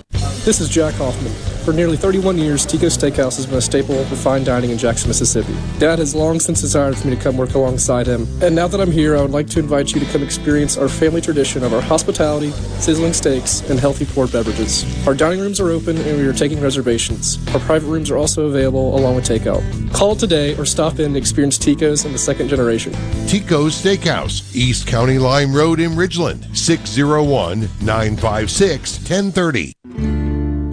This is Jack Hoffman. For nearly 31 years, Tico's Steakhouse has been a staple of fine dining in Jackson, Mississippi. Dad has long since desired for me to come work alongside him, and now that I'm here, I would like to invite you to come experience our family tradition of our hospitality, sizzling steaks, and healthy poured beverages. Our dining rooms are open, and we are taking reservations. Our private rooms are also available, along with takeout. Call today or stop in to experience Tico's and the second generation. Tico's Steakhouse, East County Lime Road in Ridgeland, 601-956-1030.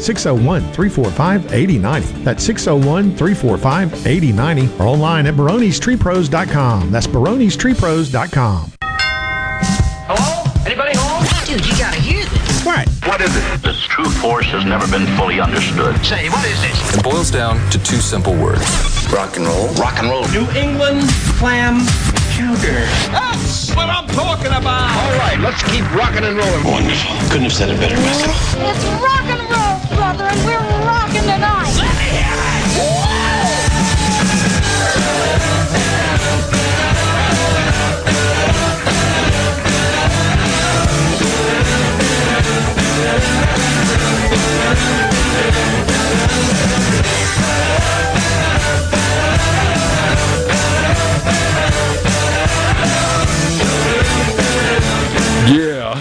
601-345-8090. That's 601-345-8090. Or online at baronestreepros.com. That's baronestreepros.com. Hello? Anybody home? Dude, you gotta hear this. What? What is it? Its true force has never been fully understood. Say, what is this? It boils down to two simple words. Rock and roll. Rock and roll. New England clam chowder. That's what I'm talking about. All right, let's keep rocking and rolling. Wonderful. Couldn't have said it better myself. It's rock and roll, brother, and we're rocking tonight. Let me hear it! Yeah.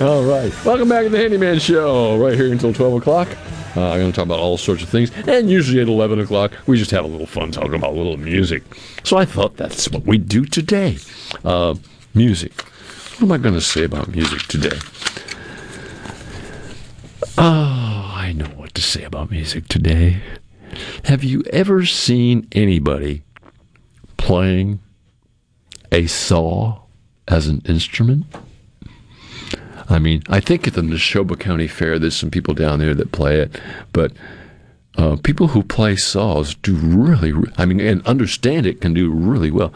All right. Welcome back to the Handyman Show. Right here until 12 o'clock. I'm going to talk about all sorts of things. And usually at 11 o'clock, we just have a little fun talking about a little music. So I thought that's what we do today. Music. What am I going to say about music today? Oh, I know what to say about music today. Have you ever seen anybody playing a saw as an instrument? I mean, I think at the Neshoba County Fair, there's some people down there that play it, but people who play saws do really, I mean, and understand it, can do really well.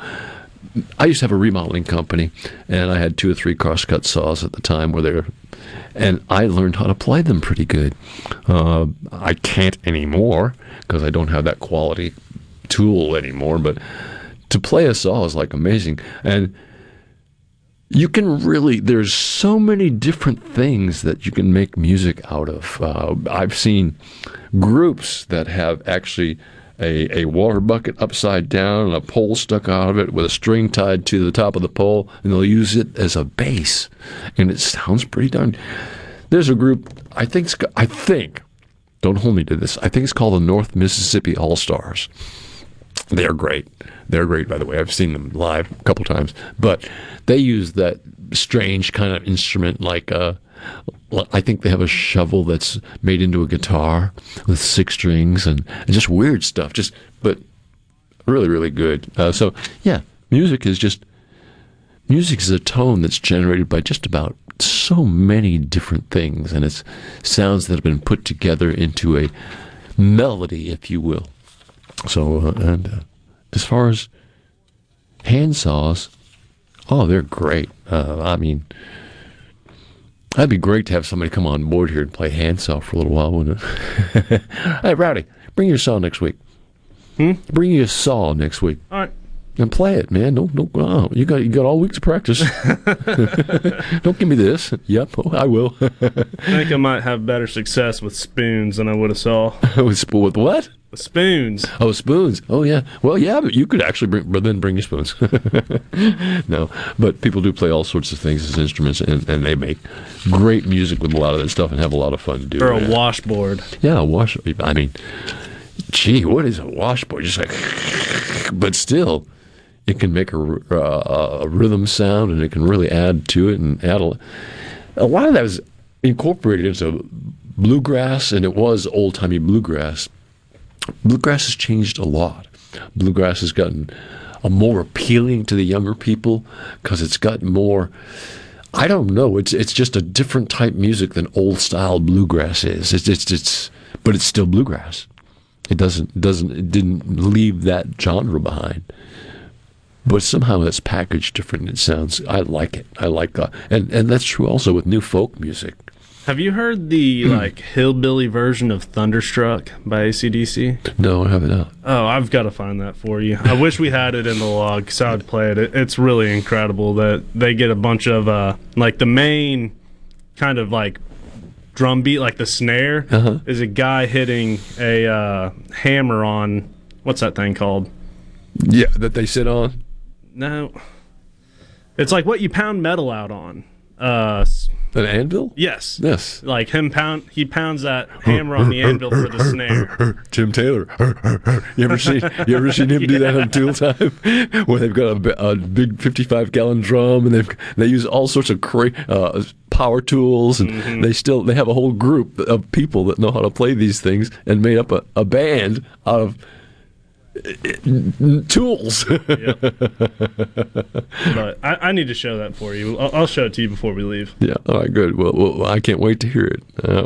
I used to have a remodeling company, and I had 2 or 3 crosscut saws at the time where they're, and I learned how to play them pretty good. I can't anymore because I don't have that quality tool anymore, but to play a saw is like amazing. And you can really, there's so many different things that you can make music out of. I've seen groups that have actually a water bucket upside down and a pole stuck out of it with a string tied to the top of the pole, and they'll use it as a bass. And it sounds pretty darn. There's a group, I think, don't hold me to this, I think it's called the North Mississippi All-Stars. They're great. They're great, by the way. I've seen them live a couple times. But they use that strange kind of instrument like I think they have a shovel that's made into a guitar with 6 strings and just weird stuff. Just, but really, really good. So, yeah, music is a tone that's generated by just about so many different things. And it's sounds that have been put together into a melody, if you will. So, as far as hand saws, oh, they're great. I mean, that'd be great to have somebody come on board here and play hand saw for a little while, wouldn't it? Hey, Rowdy, bring your saw next week. Bring your saw next week. All right. And play it, man. Don't. You got all week to practice. Don't give me this. Yep, I will. I think I might have better success with spoons than I would have saw. With what? With spoons. Oh, spoons. Oh, yeah. Well, yeah, but you could actually bring your spoons. No, but people do play all sorts of things as instruments, and they make great music with a lot of that stuff and have a lot of fun doing it. Or a washboard. Yeah, a washboard. I mean, gee, what is a washboard? Just like, but still. It can make a rhythm sound, and it can really add to it. And add a lot of that was incorporated into bluegrass, and it was old-timey bluegrass. Bluegrass has changed a lot. Bluegrass has gotten more appealing to the younger people because it's got more, I don't know, it's just a different type music than old-style bluegrass is. But it's still bluegrass. It didn't leave that genre behind. but somehow it's packaged different. It sounds, I like it. I like that. And that's true also with new folk music. Have you heard the like hillbilly version of Thunderstruck by AC/DC? No, I haven't. Oh, I've got to find that for you. I wish we had it in the log, so I'd play it. It's really incredible that they get a bunch of like the main kind of like drum beat, like the snare, is a guy hitting a hammer on, what's that thing called? Yeah, that they sit on? No. It's like what you pound metal out on. An anvil? Yes. Yes. Like he pounds that hammer on the anvil for the snare. Tim Taylor. You ever seen him do that on Tool Time? Where they've got a big 55-gallon drum, and they use all sorts of power tools, and they have a whole group of people that know how to play these things, and made up a band out of tools. Yep. But I need to show that for you. I'll show it to you before we leave. Yeah. All right. Good. Well I can't wait to hear it.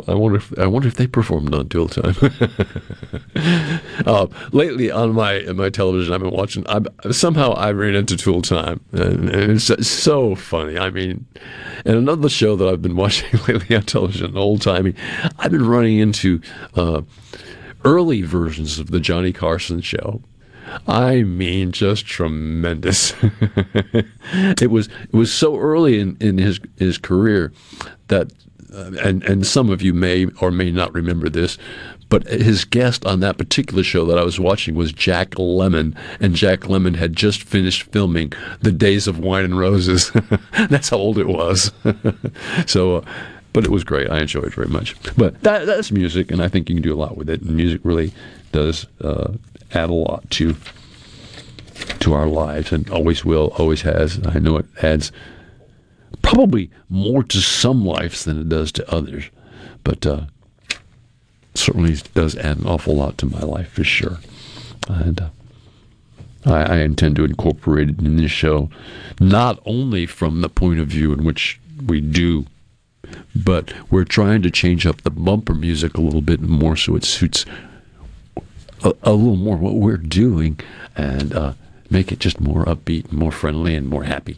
I wonder if they performed on Tool Time. Lately on my television, I've been watching. Somehow I ran into Tool Time, and it's so funny. I mean, and another show that I've been watching lately on television, old timey. I've been running into early versions of the Johnny Carson Show. I mean, just tremendous. It was so early in his career that, and some of you may or may not remember this, but his guest on that particular show that I was watching was Jack Lemmon, and Jack Lemmon had just finished filming The Days of Wine and Roses. That's how old it was. So. But it was great. I enjoyed it very much. But that's music, and I think you can do a lot with it. And music really does add a lot to our lives, and always will, always has. I know it adds probably more to some lives than it does to others, but certainly does add an awful lot to my life for sure. And I intend to incorporate it in this show, not only from the point of view in which we do, but we're trying to change up the bumper music a little bit more so it suits a little more what we're doing, and make it just more upbeat, more friendly, and more happy.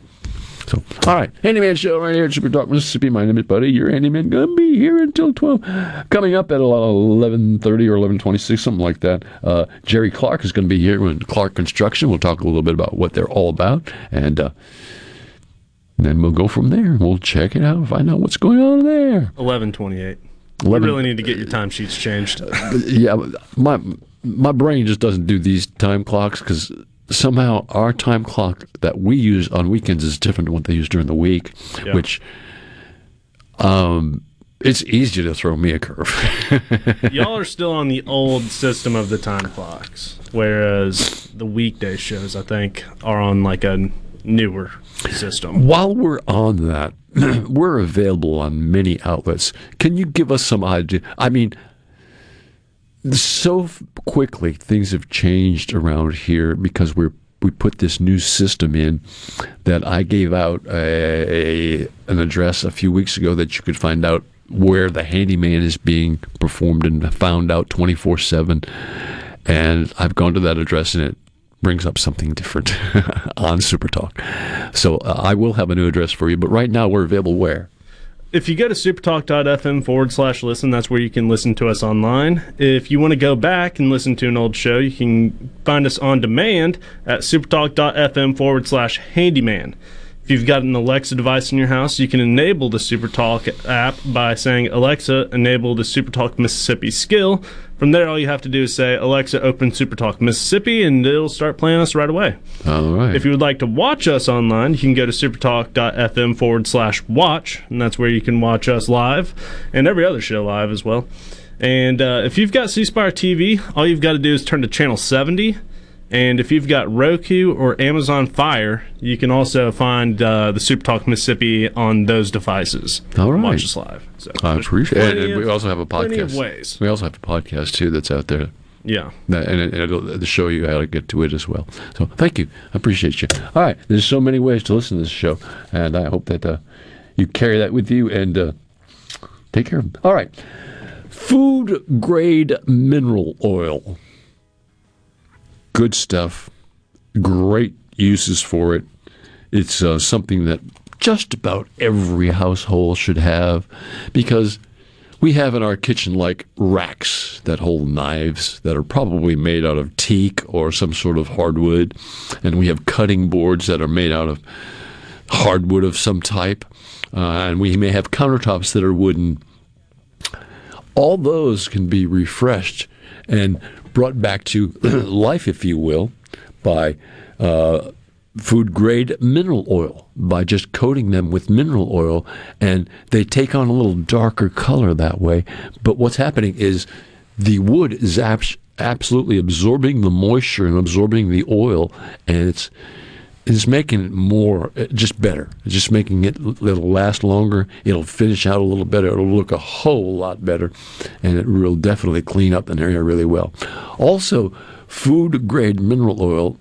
So, all right, Handyman Show right here at Super Talk Mississippi. My name is Buddy. Your handyman gonna be here until 12. Coming up at 11:30 or 11:26, something like that. Jerry Clark is going to be here with Clark Construction. We'll talk a little bit about what they're all about, and then we'll go from there. We'll check it out and find out what's going on there. 11:28. We really need to get your timesheets changed. Yeah, my brain just doesn't do these time clocks, because somehow our time clock that we use on weekends is different than what they use during the week, yeah. Which it's easier to throw me a curve. Y'all are still on the old system of the time clocks, whereas the weekday shows, I think, are on like a newer system. While we're on that, we're available on many outlets. Can you give us some idea? I mean, so quickly things have changed around here because we put this new system in, that I gave out an address a few weeks ago that you could find out where the handyman is being performed, and found out 24/7. And I've gone to that address, and it brings up something different on Super Talk. So I will have a new address for you, but right now we're available where? If you go to supertalk.fm/listen, that's where you can listen to us online. If you want to go back and listen to an old show, you can find us on demand at supertalk.fm/handyman. If you've got an Alexa device in your house, you can enable the Super Talk app by saying, Alexa, enable the Super Talk Mississippi skill. From there, all you have to do is say, Alexa, open Super Talk Mississippi, and it'll start playing us right away. All right. If you would like to watch us online, you can go to supertalk.fm/watch, and that's where you can watch us live, and every other show live as well. And if you've got C-Spire TV, all you've got to do is turn to Channel 70. And if you've got Roku or Amazon Fire, you can also find the Super Talk Mississippi on those devices. All right. Watch us live. So, I appreciate it. And we also have a podcast. Ways. We also have a podcast, too, that's out there. Yeah. And it'll show you how to get to it as well. So thank you. I appreciate you. All right. There's so many ways to listen to this show, and I hope that you carry that with you, and take care of them. All right. Food-grade mineral oil. Good stuff, great uses for it. It's something that just about every household should have, because we have in our kitchen like racks that hold knives that are probably made out of teak or some sort of hardwood, and we have cutting boards that are made out of hardwood of some type, and we may have countertops that are wooden. All those can be refreshed and brought back to life, if you will, by food-grade mineral oil, by just coating them with mineral oil, and they take on a little darker color that way. But what's happening is the wood is absolutely absorbing the moisture and absorbing the oil, and it's making it more, just better. It's just making it, it'll last longer, it'll finish out a little better, it'll look a whole lot better, and it will definitely clean up an area really well. Also, food-grade mineral oil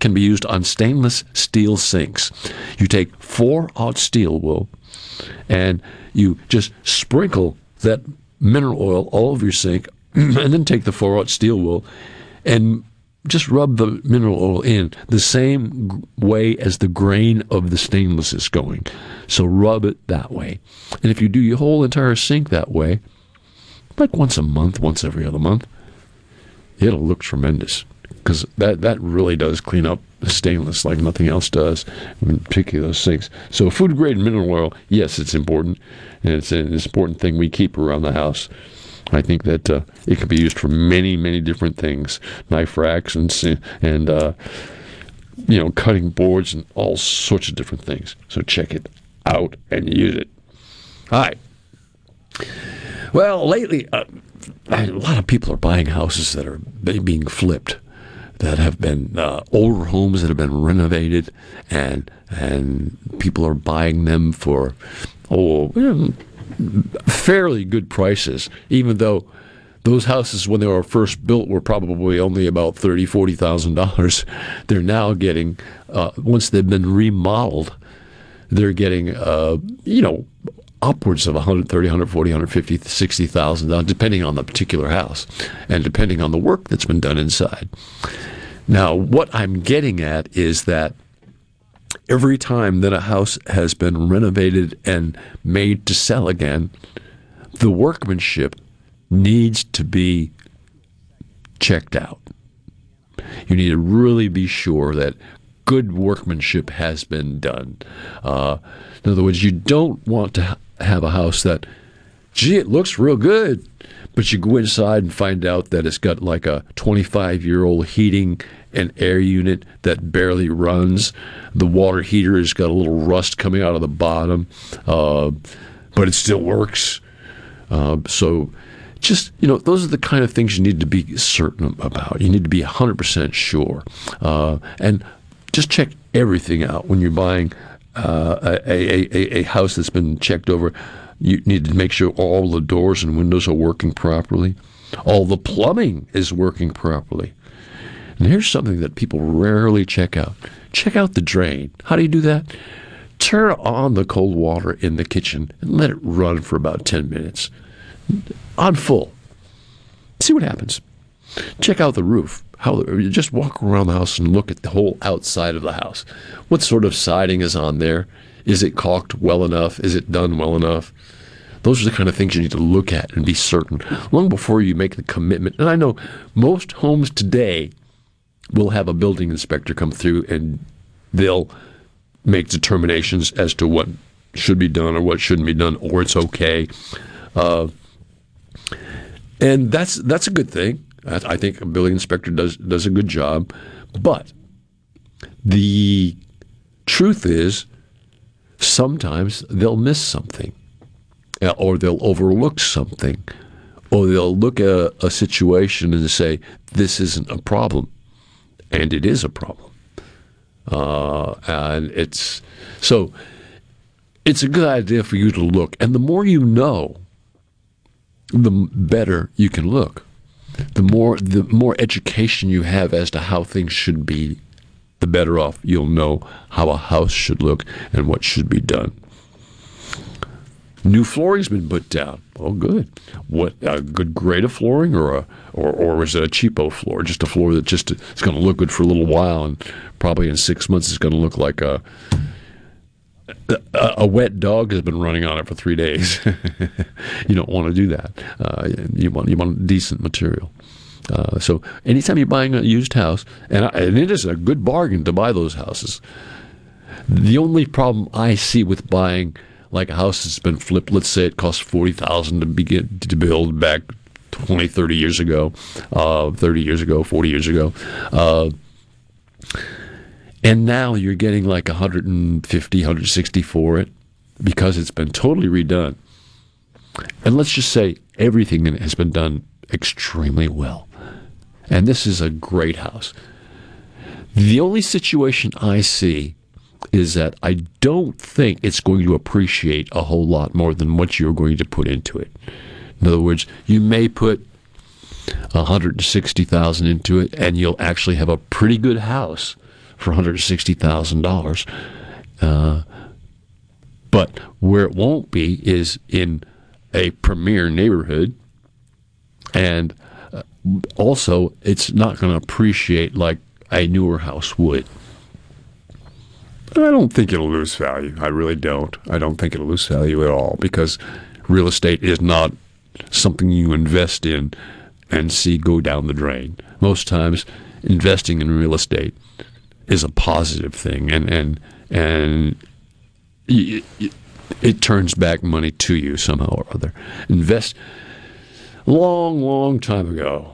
can be used on stainless steel sinks. You take 4-ounce steel wool, and you just sprinkle that mineral oil all over your sink, and then take the 4-ounce steel wool and just rub the mineral oil in the same way as the grain of the stainless is going. So rub it that way. And if you do your whole entire sink that way, like once a month, once every other month, it'll look tremendous, because that really does clean up the stainless like nothing else does, particularly those sinks. So food-grade mineral oil, yes, it's important, and it's an important thing we keep around the house. I think that it can be used for many, many different things, knife racks and you know, cutting boards and all sorts of different things. So check it out and use it. All right. Well, lately, a lot of people are buying houses that are being flipped, that have been older homes that have been renovated, and people are buying them for fairly good prices, even though those houses, when they were first built, were probably only about $30,000, $40,000. They're now getting, once they've been remodeled, they're getting, upwards of $130,000, $140,000, $150,000, $60,000, depending on the particular house and depending on the work that's been done inside. Now, what I'm getting at is that every time that a house has been renovated and made to sell again, the workmanship needs to be checked out. You need to really be sure that good workmanship has been done. In other words, you don't want to have a house that, gee, it looks real good, but you go inside and find out that it's got like a 25-year-old heating and air unit that barely runs. The water heater has got a little rust coming out of the bottom, but it still works. So just, those are the kind of things you need to be certain about. You need to be 100% sure. And just check everything out when you're buying a house that's been checked over. You need to make sure all the doors and windows are working properly. All the plumbing is working properly. And here's something that people rarely check out. Check out the drain. How do you do that? Turn on the cold water in the kitchen and let it run for about 10 minutes on full. See what happens. Check out the roof. You just walk around the house and look at the whole outside of the house. What sort of siding is on there? Is it caulked well enough? Is it done well enough? Those are the kind of things you need to look at and be certain long before you make the commitment. And I know most homes today will have a building inspector come through, and they'll make determinations as to what should be done or what shouldn't be done, or it's okay. And that's a good thing. I think a building inspector does a good job. But the truth is, sometimes they'll miss something, or they'll overlook something, or they'll look at a situation and say, this isn't a problem, and it is a problem. And it's a good idea for you to look, and the more you know, the better you can look. The more education you have as to how things should be, the better off you'll know how a house should look and what should be done. New flooring's been put down. Oh, good. What, a good grade of flooring, or is it a cheapo floor? Just a floor that just it's going to look good for a little while, and probably in 6 months it's going to look like a wet dog has been running on it for 3 days. You don't want to do that. You want decent material. So anytime you're buying a used house, and it is a good bargain to buy those houses. The only problem I see with buying, like, a house that's been flipped, let's say it cost $40,000 to begin to build back 20, 30 years ago, 30 years ago, 40 years ago. And now you're getting like $150, $160 for it because it's been totally redone. And let's just say everything in it has been done extremely well. And this is a great house. The only situation I see is that I don't think it's going to appreciate a whole lot more than what you're going to put into it. In other words, you may put $160,000 into it, and you'll actually have a pretty good house for $160,000. But where it won't be is in a premier neighborhood, and also it's not going to appreciate like a newer house would. I don't think it'll lose value. I really don't. I don't think it'll lose value at all, because real estate is not something you invest in and see go down the drain. Most times, investing in real estate is a positive thing, and it turns back money to you somehow or other. Invest. Long, long time ago,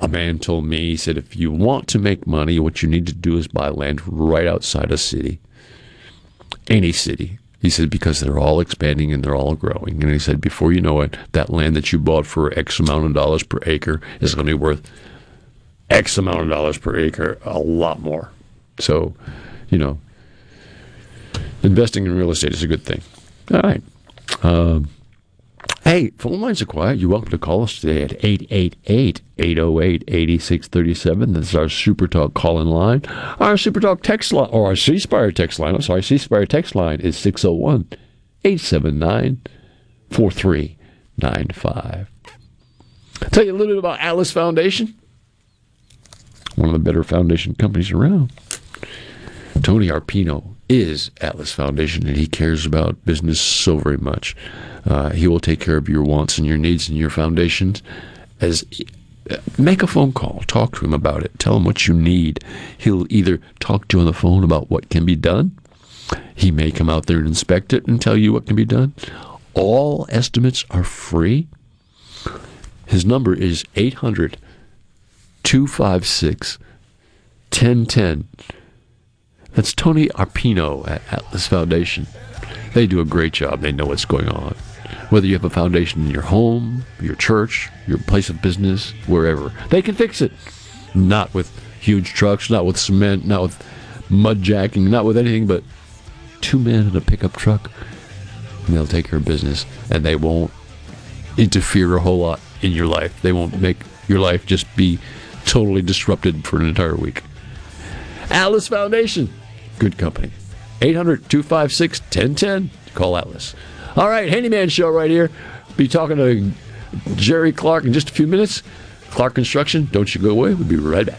a man told me, he said, if you want to make money, what you need to do is buy land right outside a city, any city. He said, because they're all expanding and they're all growing. And he said, before you know it, that land that you bought for X amount of dollars per acre is going to be worth X amount of dollars per acre, a lot more. So, you know, investing in real estate is a good thing. All right. Hey, phone lines are quiet. You're welcome to call us today at 888-808-8637. That's our Super Talk call-in line. Our Super Talk text line, or our C-Spire text line, C-Spire text line is 601-879-4395. I'll tell you a little bit about Atlas Foundation, one of the better foundation companies around. Tony Arpino is Atlas Foundation, and he cares about business so very much. He will take care of your wants and your needs and your foundations. Make a phone call. Talk to him about it. Tell him what you need. He'll either talk to you on the phone about what can be done. He may come out there and inspect it and tell you what can be done. All estimates are free. His number is 800-256-1010. That's Tony Arpino at Atlas Foundation. They do a great job. They know what's going on. Whether you have a foundation in your home, your church, your place of business, wherever, they can fix it. Not with huge trucks, not with cement, not with mud jacking, not with anything, but 2 men in a pickup truck, and they'll take care of business, and they won't interfere a whole lot in your life. They won't make your life just be totally disrupted for an entire week. Atlas Foundation. Good company. 800-256-1010. Call Atlas. All right, Handyman Show right here. Be talking to Jerry Clark in just a few minutes. Clark Construction. Don't you go away. We'll be right back.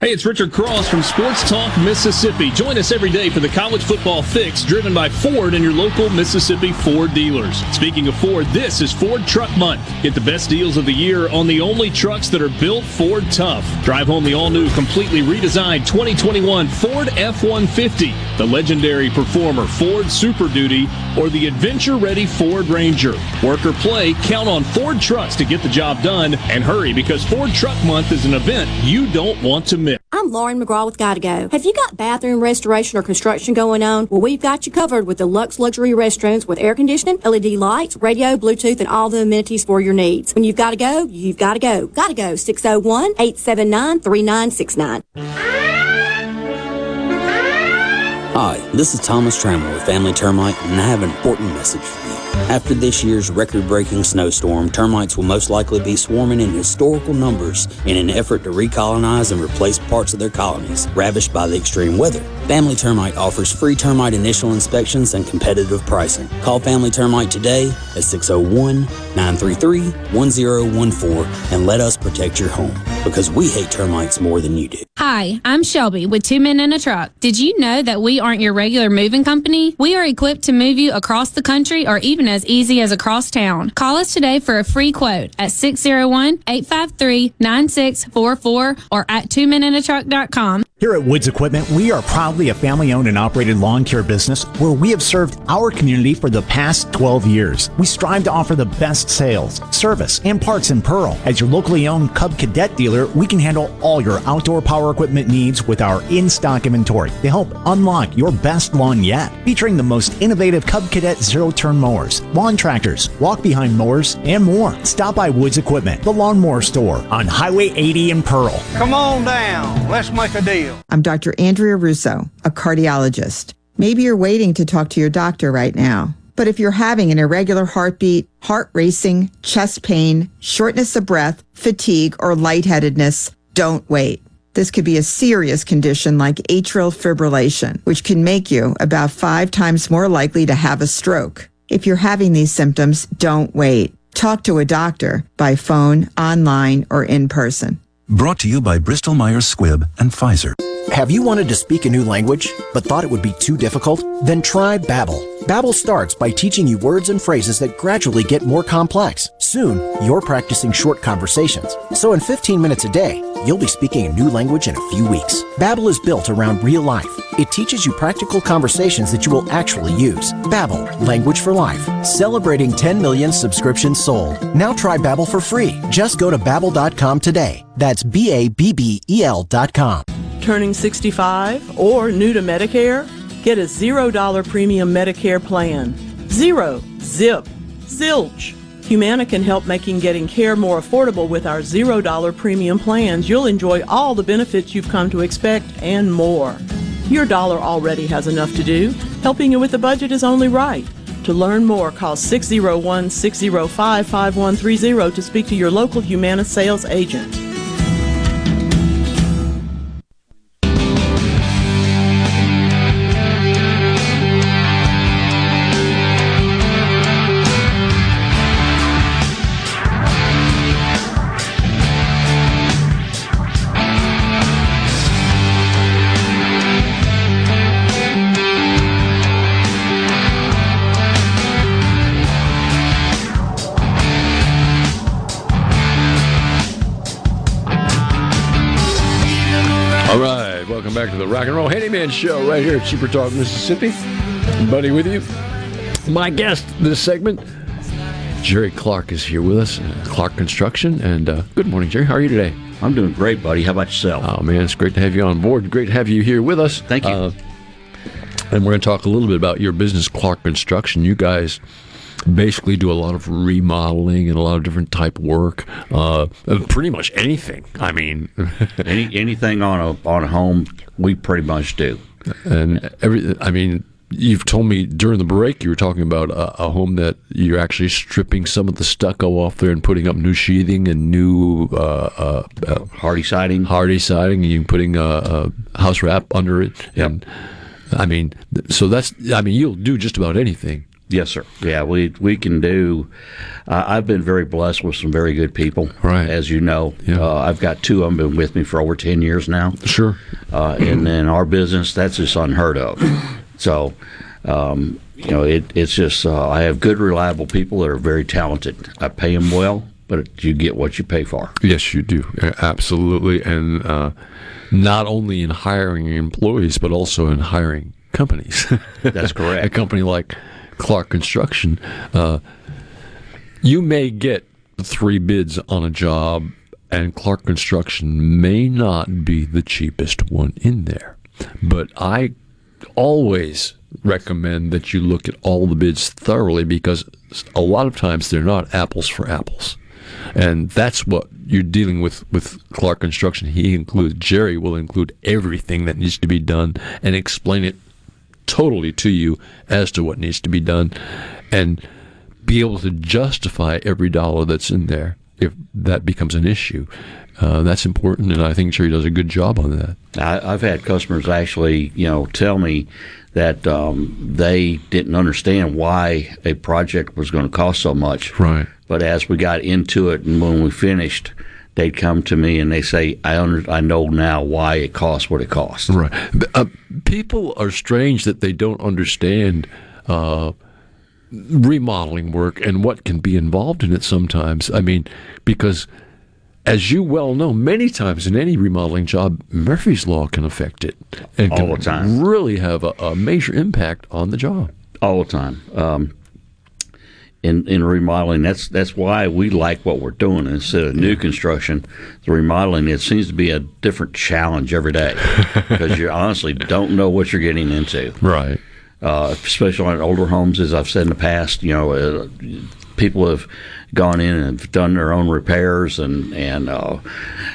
Hey, it's Richard Cross from Sports Talk Mississippi. Join us every day for the College Football Fix, driven by Ford and your local Mississippi Ford dealers. Speaking of Ford, this is Ford Truck Month. Get the best deals of the year on the only trucks that are built Ford tough. Drive home the all-new, completely redesigned 2021 Ford F-150. the legendary performer Ford Super Duty, or the adventure-ready Ford Ranger. Work or play, count on Ford trucks to get the job done, and hurry because Ford Truck Month is an event you don't want to miss. I'm Lauren McGraw with Gotta Go. Have you got bathroom restoration or construction going on? Well, we've got you covered with deluxe luxury restrooms with air conditioning, LED lights, radio, Bluetooth, and all the amenities for your needs. When you've got to go, you've got to go. Gotta Go, 601-879-3969. Hi, this is Thomas Trammell with Family Termite, and I have an important message for you. After this year's record-breaking snowstorm, termites will most likely be swarming in historical numbers in an effort to recolonize and replace parts of their colonies ravished by the extreme weather. Family Termite offers free termite initial inspections and competitive pricing. Call Family Termite today at 601-933-1014 and let us protect your home, because we hate termites more than you do. Hi, I'm Shelby with Two Men in a Truck. Did you know that we aren't your regular moving company? We are equipped to move you across the country or even as easy as across town. Call us today for a free quote at 601-853-9644 or at 2meninatruck.com. Here at Woods Equipment, we are proudly a family-owned and operated lawn care business where we have served our community for the past 12 years. We strive to offer the best sales, service, and parts in Pearl. As your locally owned Cub Cadet dealer, we can handle all your outdoor power equipment needs with our in-stock inventory to help unlock your best lawn yet. Featuring the most innovative Cub Cadet zero-turn mowers, lawn tractors, walk-behind mowers, and more. Stop by Woods Equipment, the lawnmower store on Highway 80 in Pearl. Come on down. Let's make a deal. I'm Dr. Andrea Russo, a cardiologist. Maybe you're waiting to talk to your doctor right now, but if you're having an irregular heartbeat, heart racing, chest pain, shortness of breath, fatigue, or lightheadedness, don't wait. This could be a serious condition like atrial fibrillation, which can make you about 5 times more likely to have a stroke. If you're having these symptoms, don't wait. Talk to a doctor by phone, online, or in person. Brought to you by Bristol-Myers Squibb and Pfizer. Have you wanted to speak a new language, but thought it would be too difficult? Then try Babbel. Babbel starts by teaching you words and phrases that gradually get more complex. Soon, you're practicing short conversations. So in 15 minutes a day, you'll be speaking a new language in a few weeks. Babbel is built around real life. It teaches you practical conversations that you will actually use. Babbel, language for life. Celebrating 10 million subscriptions sold. Now try Babbel for free. Just go to Babbel.com today. That's Babbel.com. Turning 65 or new to Medicare? Get a $0 premium Medicare plan. Zero, zip, zilch. Humana can help making getting care more affordable with our $0 premium plans. You'll enjoy all the benefits you've come to expect and more. Your dollar already has enough to do. Helping you with the budget is only right. To learn more, call 601-605-5130 to speak to your local Humana sales agent. Rock and Roll Handyman Show right here at Super Talk Mississippi. Buddy with you. My guest this segment, Jerry Clark, is here with us. Clark Construction. And good morning, Jerry. How are you today? I'm doing great, buddy. How about yourself? Oh, man, it's great to have you on board. Great to have you here with us. Thank you. And we're going to talk a little bit about your business, Clark Construction. You guys basically do a lot of remodeling and a lot of different type work, pretty much anything. I mean, anything on a home, we pretty much do. And I mean, you've told me during the break you were talking about a home that you're actually stripping some of the stucco off there and putting up new sheathing and new hardy siding. Hardy siding, and you're putting a house wrap under it. Yep. And I mean, so that's, I mean, you'll do just about anything. Yes, sir. Yeah, we can do. I've been very blessed with some very good people, right, as you know. Yeah. I've got 2 of them been with me for over 10 years now. Sure. And in our business, that's just unheard of. So, you know, it's just I have good, reliable people that are very talented. I pay them well, but you get what you pay for. Yes, you do. Absolutely. And not only in hiring employees, but also in hiring companies. That's correct. A company like Clark Construction, you may get 3 bids on a job, and Clark Construction may not be the cheapest one in there. But I always recommend that you look at all the bids thoroughly, because a lot of times they're not apples for apples. And that's what you're dealing with Clark Construction. Jerry will include everything that needs to be done and explain it totally to you as to what needs to be done, and be able to justify every dollar that's in there if that becomes an issue. That's important, and I think Jerry does a good job on that. I've had customers actually, tell me that they didn't understand why a project was going to cost so much. Right. But as we got into it and when we finished, they'd come to me and they say, I know now why it costs what it costs. Right. People are strange that they don't understand remodeling work and what can be involved in it sometimes. I mean, because as you well know, many times in any remodeling job, Murphy's Law can affect it and can really have a major impact on the job. All the time. In remodeling, that's why we like what we're doing instead of new construction. The remodeling, it seems to be a different challenge every day because you honestly don't know what you're getting into. Right. Especially on older homes, as I've said in the past, people have gone in and have done their own repairs, and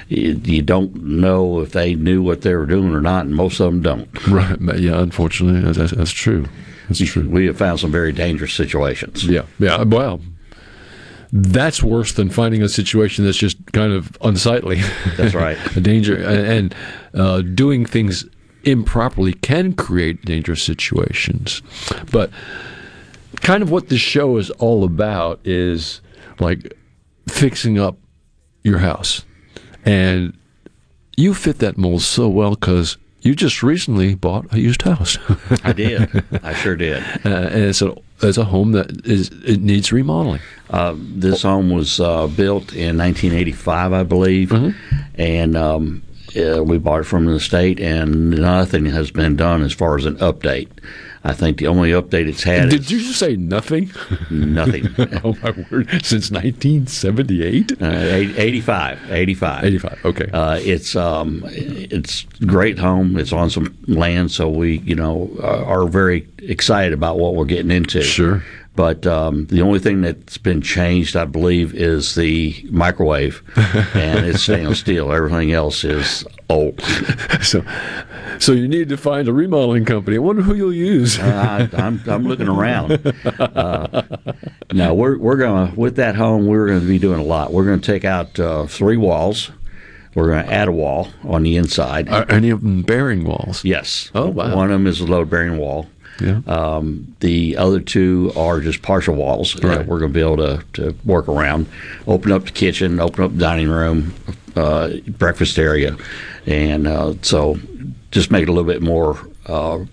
you don't know if they knew what they were doing or not, and most of them don't. Right. Yeah, unfortunately, that's true. That's true. We have found some very dangerous situations. Yeah. Yeah. Well, that's worse than finding a situation that's just kind of unsightly. That's right. A danger. And doing things improperly can create dangerous situations. But kind of what this show is all about is like fixing up your house. And you fit that mold so well because you just recently bought a used house. I did. I sure did. And it's a home that needs remodeling. This home was built in 1985, I believe. Mm-hmm. And we bought it from the estate, and nothing has been done as far as an update. I think the only update it's had is... Did you just say nothing? Nothing. Oh, my word. Since 1978? 85. Okay. It's a great home. It's on some land, so we, are very excited about what we're getting into. Sure. But the only thing that's been changed, I believe, is the microwave, and it's stainless steel. Everything else is old. So you need to find a remodeling company. I wonder who you'll use. I'm looking around. No, we're gonna, with that home, we're going to be doing a lot. We're going to take out 3 walls. We're going to add a wall on the inside. Are any of them bearing walls? Yes. Oh, wow. One of them is a load-bearing wall. Yeah. The other 2 are just partial walls that we're going to be able to work around. Open up the kitchen, open up the dining room, breakfast area, and so just make it a little bit more not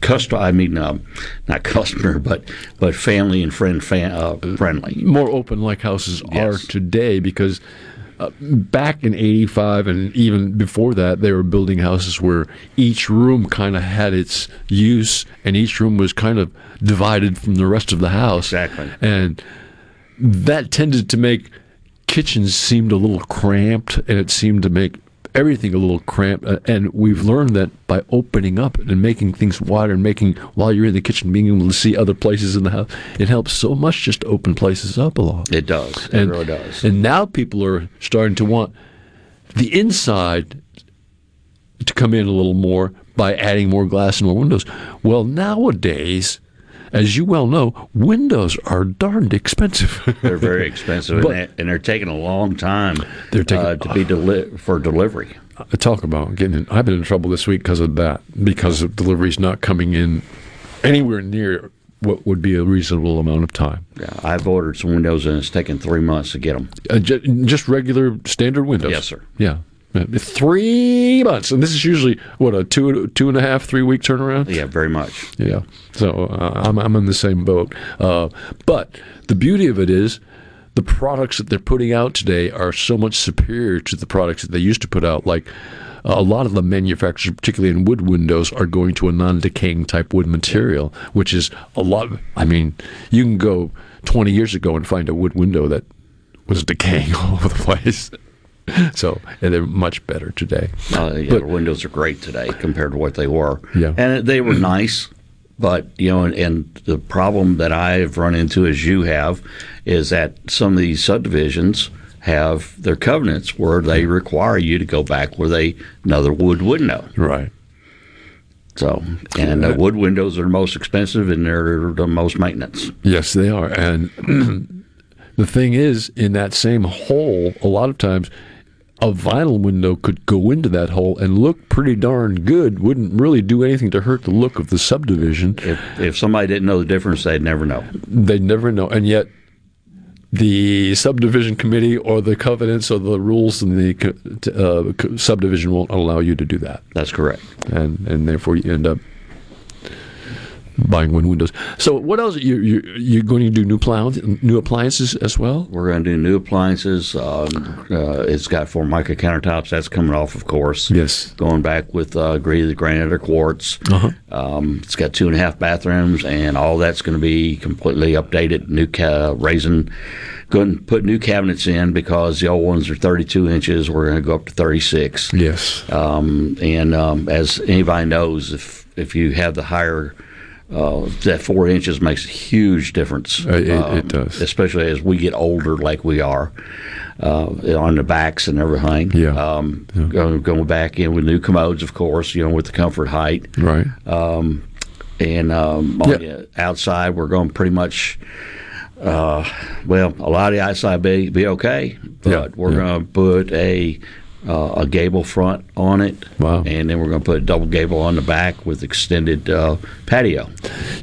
customer, but family and friendly. More open like houses are today, because back in 85 and even before that, they were building houses where each room kind of had its use, and each room was kind of divided from the rest of the house. Exactly. And that tended to make kitchens seemed a little cramped, and it seemed to make everything a little cramped. And we've learned that by opening up and making things wider and making, while you're in the kitchen, being able to see other places in the house, it helps so much just to open places up a lot. It does. It really does. And now people are starting to want the inside to come in a little more by adding more glass and more windows. Well, nowadays, as you well know, windows are darned expensive. They're very expensive, and they're taking a long time for delivery. Talk about getting in. I've been in trouble this week because of that, because of deliveries not coming in anywhere near what would be a reasonable amount of time. Yeah, I've ordered some windows, and it's taken 3 months to get them. Just regular standard windows? Yes, sir. Yeah. 3 months, and this is usually what, a 2.5, 3 week turnaround. Yeah, very much. Yeah, so I'm in the same boat. But the beauty of it is, the products that they're putting out today are so much superior to the products that they used to put out. Like A lot of the manufacturers, particularly in wood windows, are going to a non-decaying type wood material, which is a lot. I mean, you can go 20 years ago and find a wood window that was decaying all over the place. So, and they're much better today. But, windows are great today compared to what they were. Yeah. And they were nice, but, you know, and the problem that I've run into, as you have, is that some of these subdivisions have their covenants where they require you to go back with another wood window. Right. So, and wood windows are the most expensive and they're the most maintenance. Yes, they are. And the thing is, in that same hole, a lot of times, a vinyl window could go into that hole and look pretty darn good, wouldn't really do anything to hurt the look of the subdivision. If somebody didn't know the difference, they'd never know. They'd never know. And yet the subdivision committee or the covenants or the rules in the subdivision won't allow you to do that. That's correct. And therefore you end up buying windows. So what else? You're going to do new appliances as well? We're going to do new appliances. It's got Formica countertops. That's coming off, of course. Yes. Going back with the granite or quartz. Uh-huh. It's got 2.5 bathrooms, and all that's going to be completely updated. Going to put new cabinets in because the old ones are 32 inches. We're going to go up to 36. Yes. As anybody knows, if you have the higher that 4 inches makes a huge difference. It does, especially as we get older, like we are, on the backs and everything. Yeah. Going back in with new commodes, of course, you know, with the comfort height. Right. On the outside, we're going pretty much. A lot of the outside be okay, but we're going to put a gable front on it. Wow. And then we're going to put a double gable on the back with extended patio.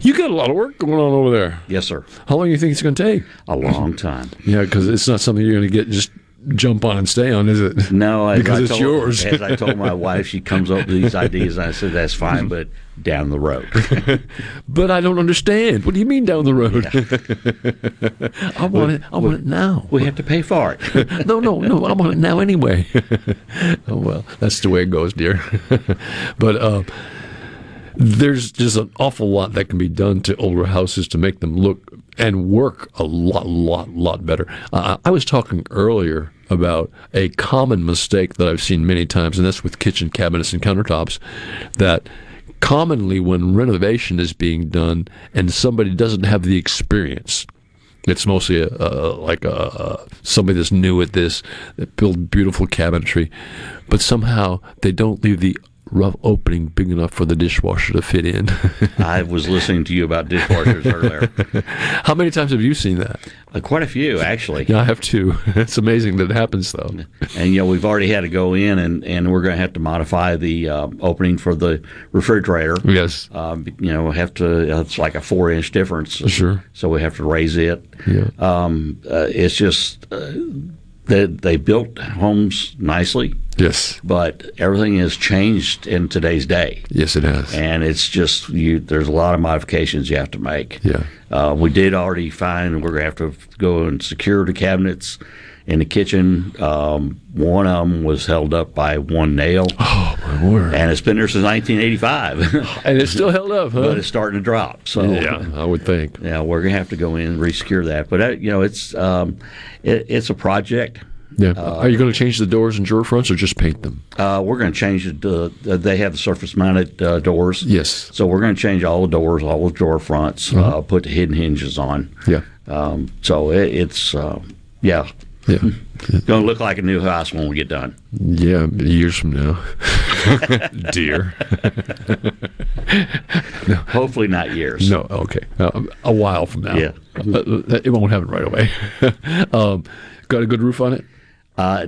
You got a lot of work going on over there. Yes, sir. How long do you think it's going to take? A long time. Yeah, because it's not something you're going to get just jump on and stay on, is it? No, because it's yours. As I told my wife, she comes up with these ideas, and I said, that's fine, but down the road. But I don't understand. What do you mean down the road? Yeah. I want it now. We have to pay for it. No, I want it now anyway. Oh, well, that's the way it goes, dear. But there's just an awful lot that can be done to older houses to make them look and work a lot better. I was talking earlier about a common mistake that I've seen many times, and that's with kitchen cabinets and countertops, that commonly when renovation is being done and somebody doesn't have the experience, it's mostly somebody that's new at this, that build beautiful cabinetry, but somehow they don't leave the rough opening big enough for the dishwasher to fit in. I was listening to you about dishwashers earlier. How many times have you seen that? Quite a few, actually. Yeah, I have too. It's amazing that it happens, though. And, you know, we've already had to go in, and we're going to have to modify the opening for the refrigerator. Yes. It's like a 4-inch difference. Sure. So we have to raise it. Yeah. It's just they built homes nicely. Yes. But everything has changed in today's day. Yes, it has. And it's just, there's a lot of modifications you have to make. Yeah. We did already find we're going to have to go and secure the cabinets in the kitchen. One of them was held up by one nail. Oh, my word. And it's been there since 1985. And it's still held up, huh? But it's starting to drop. So, yeah, I would think. Yeah, we're going to have to go in and re-secure that. But, it's a project. Yeah. Are you going to change the doors and drawer fronts or just paint them? We're going to change it. They have the surface-mounted doors. Yes. So we're going to change all the doors, all the drawer fronts, uh-huh. Put the hidden hinges on. Yeah. Yeah. It's going to look like a new house when we get done. Yeah, years from now. Dear. No. Hopefully not years. No, okay. A while from now. Yeah. It won't happen right away. Got a good roof on it?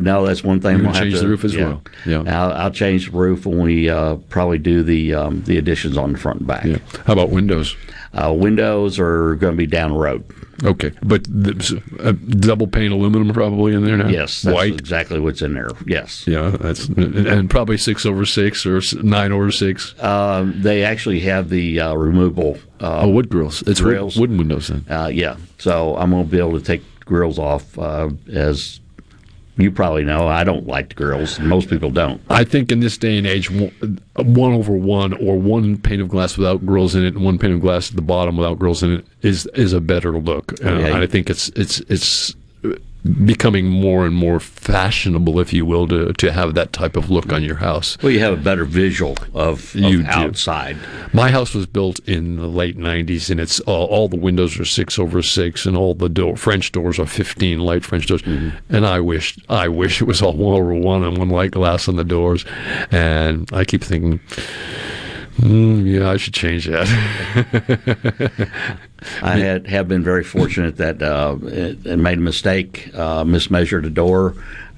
No, that's one thing. We'll change the roof as well. Yeah, I'll change the roof when we probably do the additions on the front and back. Yeah. How about windows? Windows are going to be down the road. Okay, but double pane aluminum probably in there now. Yes, that's white. Exactly what's in there. Yes. Yeah, that's and probably 6/6 or 9/6. They actually have the removable. Wood grills. It's grills. Wooden windows then. So I'm going to be able to take grills off as you probably know, I don't like the grills. Most people don't. I think in this day and age, 1 over 1 or one pane of glass without grills in it and one pane of glass at the bottom without grills in it is a better look. Okay. And I think it's becoming more and more fashionable, if you will, to have that type of look on your house. Well, you have a better visual of outside. My house was built in the late 90s, and it's all the windows are 6 over 6, and all the French doors are 15 light French doors. Mm-hmm. And I wish it was all 1 over 1 and one light glass on the doors. And I keep thinking, yeah, I should change that. I have been very fortunate that it made a mistake, mismeasured a door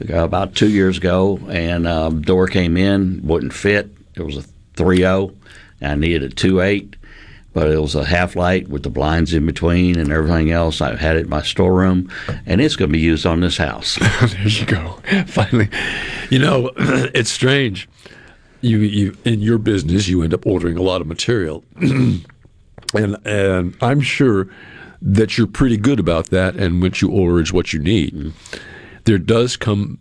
about 2 years ago, and the door came in, wouldn't fit. It was a 3.0, and I needed a 2.8, but it was a half light with the blinds in between and everything else. I had it in my storeroom, and it's going to be used on this house. There you go. Finally. You know, it's strange. You in your business, you end up ordering a lot of material. And I'm sure that you're pretty good about that, and what you order is what you need. Mm. There does come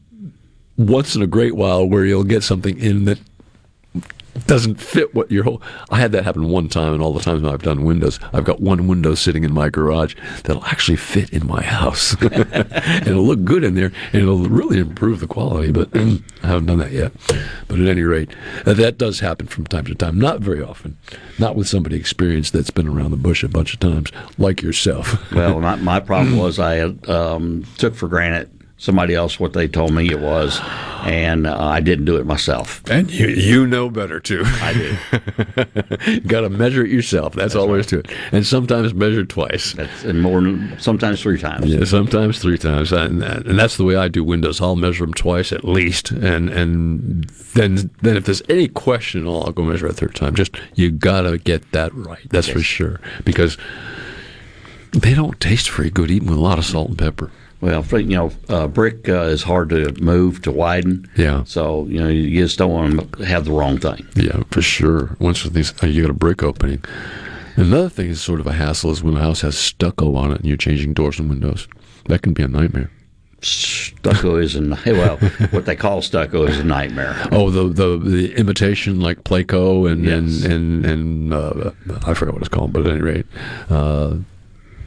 once in a great while where you'll get something in that doesn't fit what your whole... I had that happen one time, and all the times I've done windows, I've got one window sitting in my garage that'll actually fit in my house. And it'll look good in there, and it'll really improve the quality, but I haven't done that yet. But at any rate, that does happen from time to time. Not very often. Not with somebody experienced that's been around the bush a bunch of times, like yourself. Well, my problem was I took for granted somebody else what they told me it was, and I didn't do it myself. And you know better, too. I do. Got to measure it yourself. That's all there is to it. And sometimes measure twice. And sometimes three times. Yeah, sometimes three times. And that's the way I do windows. I'll measure them twice at least, and then if there's any question at all, I'll go measure it a third time. Just, you got to get that right. That's for sure. Because they don't taste very good, even with a lot of salt and pepper. Well, you know, brick is hard to move, to widen. Yeah. So, you know, you just don't want to have the wrong thing. Yeah, for sure. Once you got a brick opening. Another thing is sort of a hassle is when a house has stucco on it and you're changing doors and windows. That can be a nightmare. Stucco is a what they call stucco is a nightmare. Oh, the imitation like Placo and I forgot what it's called, but at any rate.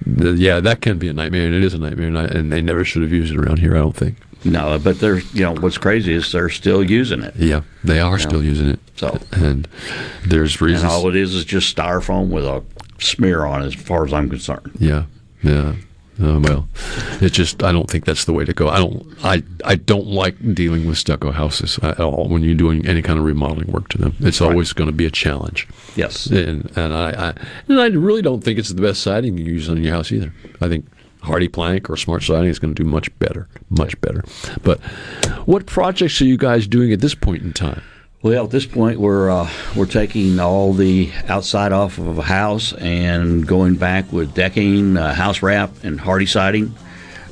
Yeah, that can be a nightmare, and it is a nightmare, and they never should have used it around here, I don't think. No, but they're, you know, what's crazy is they're still using it. Yeah, they are still using it. So, and there's reasons. And all it is just styrofoam with a smear on it, as far as I'm concerned. Yeah. Well, it's just, I don't think that's the way to go. I don't like dealing with stucco houses at all when you're doing any kind of remodeling work to them. It's always going to be a challenge. Yes. And I really don't think it's the best siding you use on your house either. I think hardy plank or smart siding is going to do much better. But what projects are you guys doing at this point in time? Well, at this point, we're taking all the outside off of a house and going back with decking, house wrap, and hardy siding,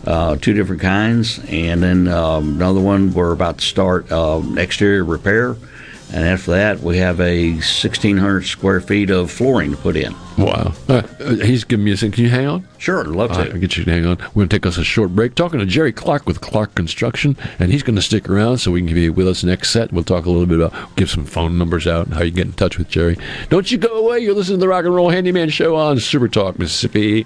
two different kinds. And then another one, we're about to start exterior repair. And after that, we have a 1,600 square feet of flooring to put in. Wow. He's giving me a second. Can you hang on? Sure, I'd love to. I'll get you to hang on. We're going to take us a short break. Talking to Jerry Clark with Clark Construction, and he's going to stick around so we can be with us next set. We'll talk a little bit about, give some phone numbers out and how you get in touch with Jerry. Don't you go away. You're listening to the Rock and Roll Handyman Show on Super Talk Mississippi.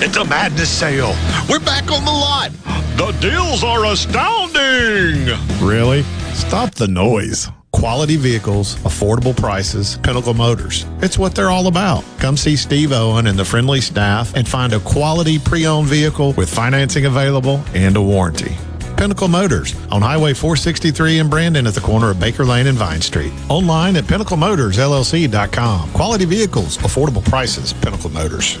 It's a madness sale. We're back on the lot. The deals are astounding. Really? Stop the noise. Quality vehicles, affordable prices, Pinnacle Motors. It's what they're all about. Come see Steve Owen and the friendly staff and find a quality pre-owned vehicle with financing available and a warranty. Pinnacle Motors on Highway 463 in Brandon at the corner of Baker Lane and Vine Street. Online at pinnaclemotorsllc.com. Quality vehicles, affordable prices, Pinnacle Motors.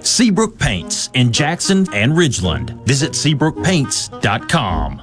Seabrook Paints in Jackson and Ridgeland. Visit SeabrookPaints.com.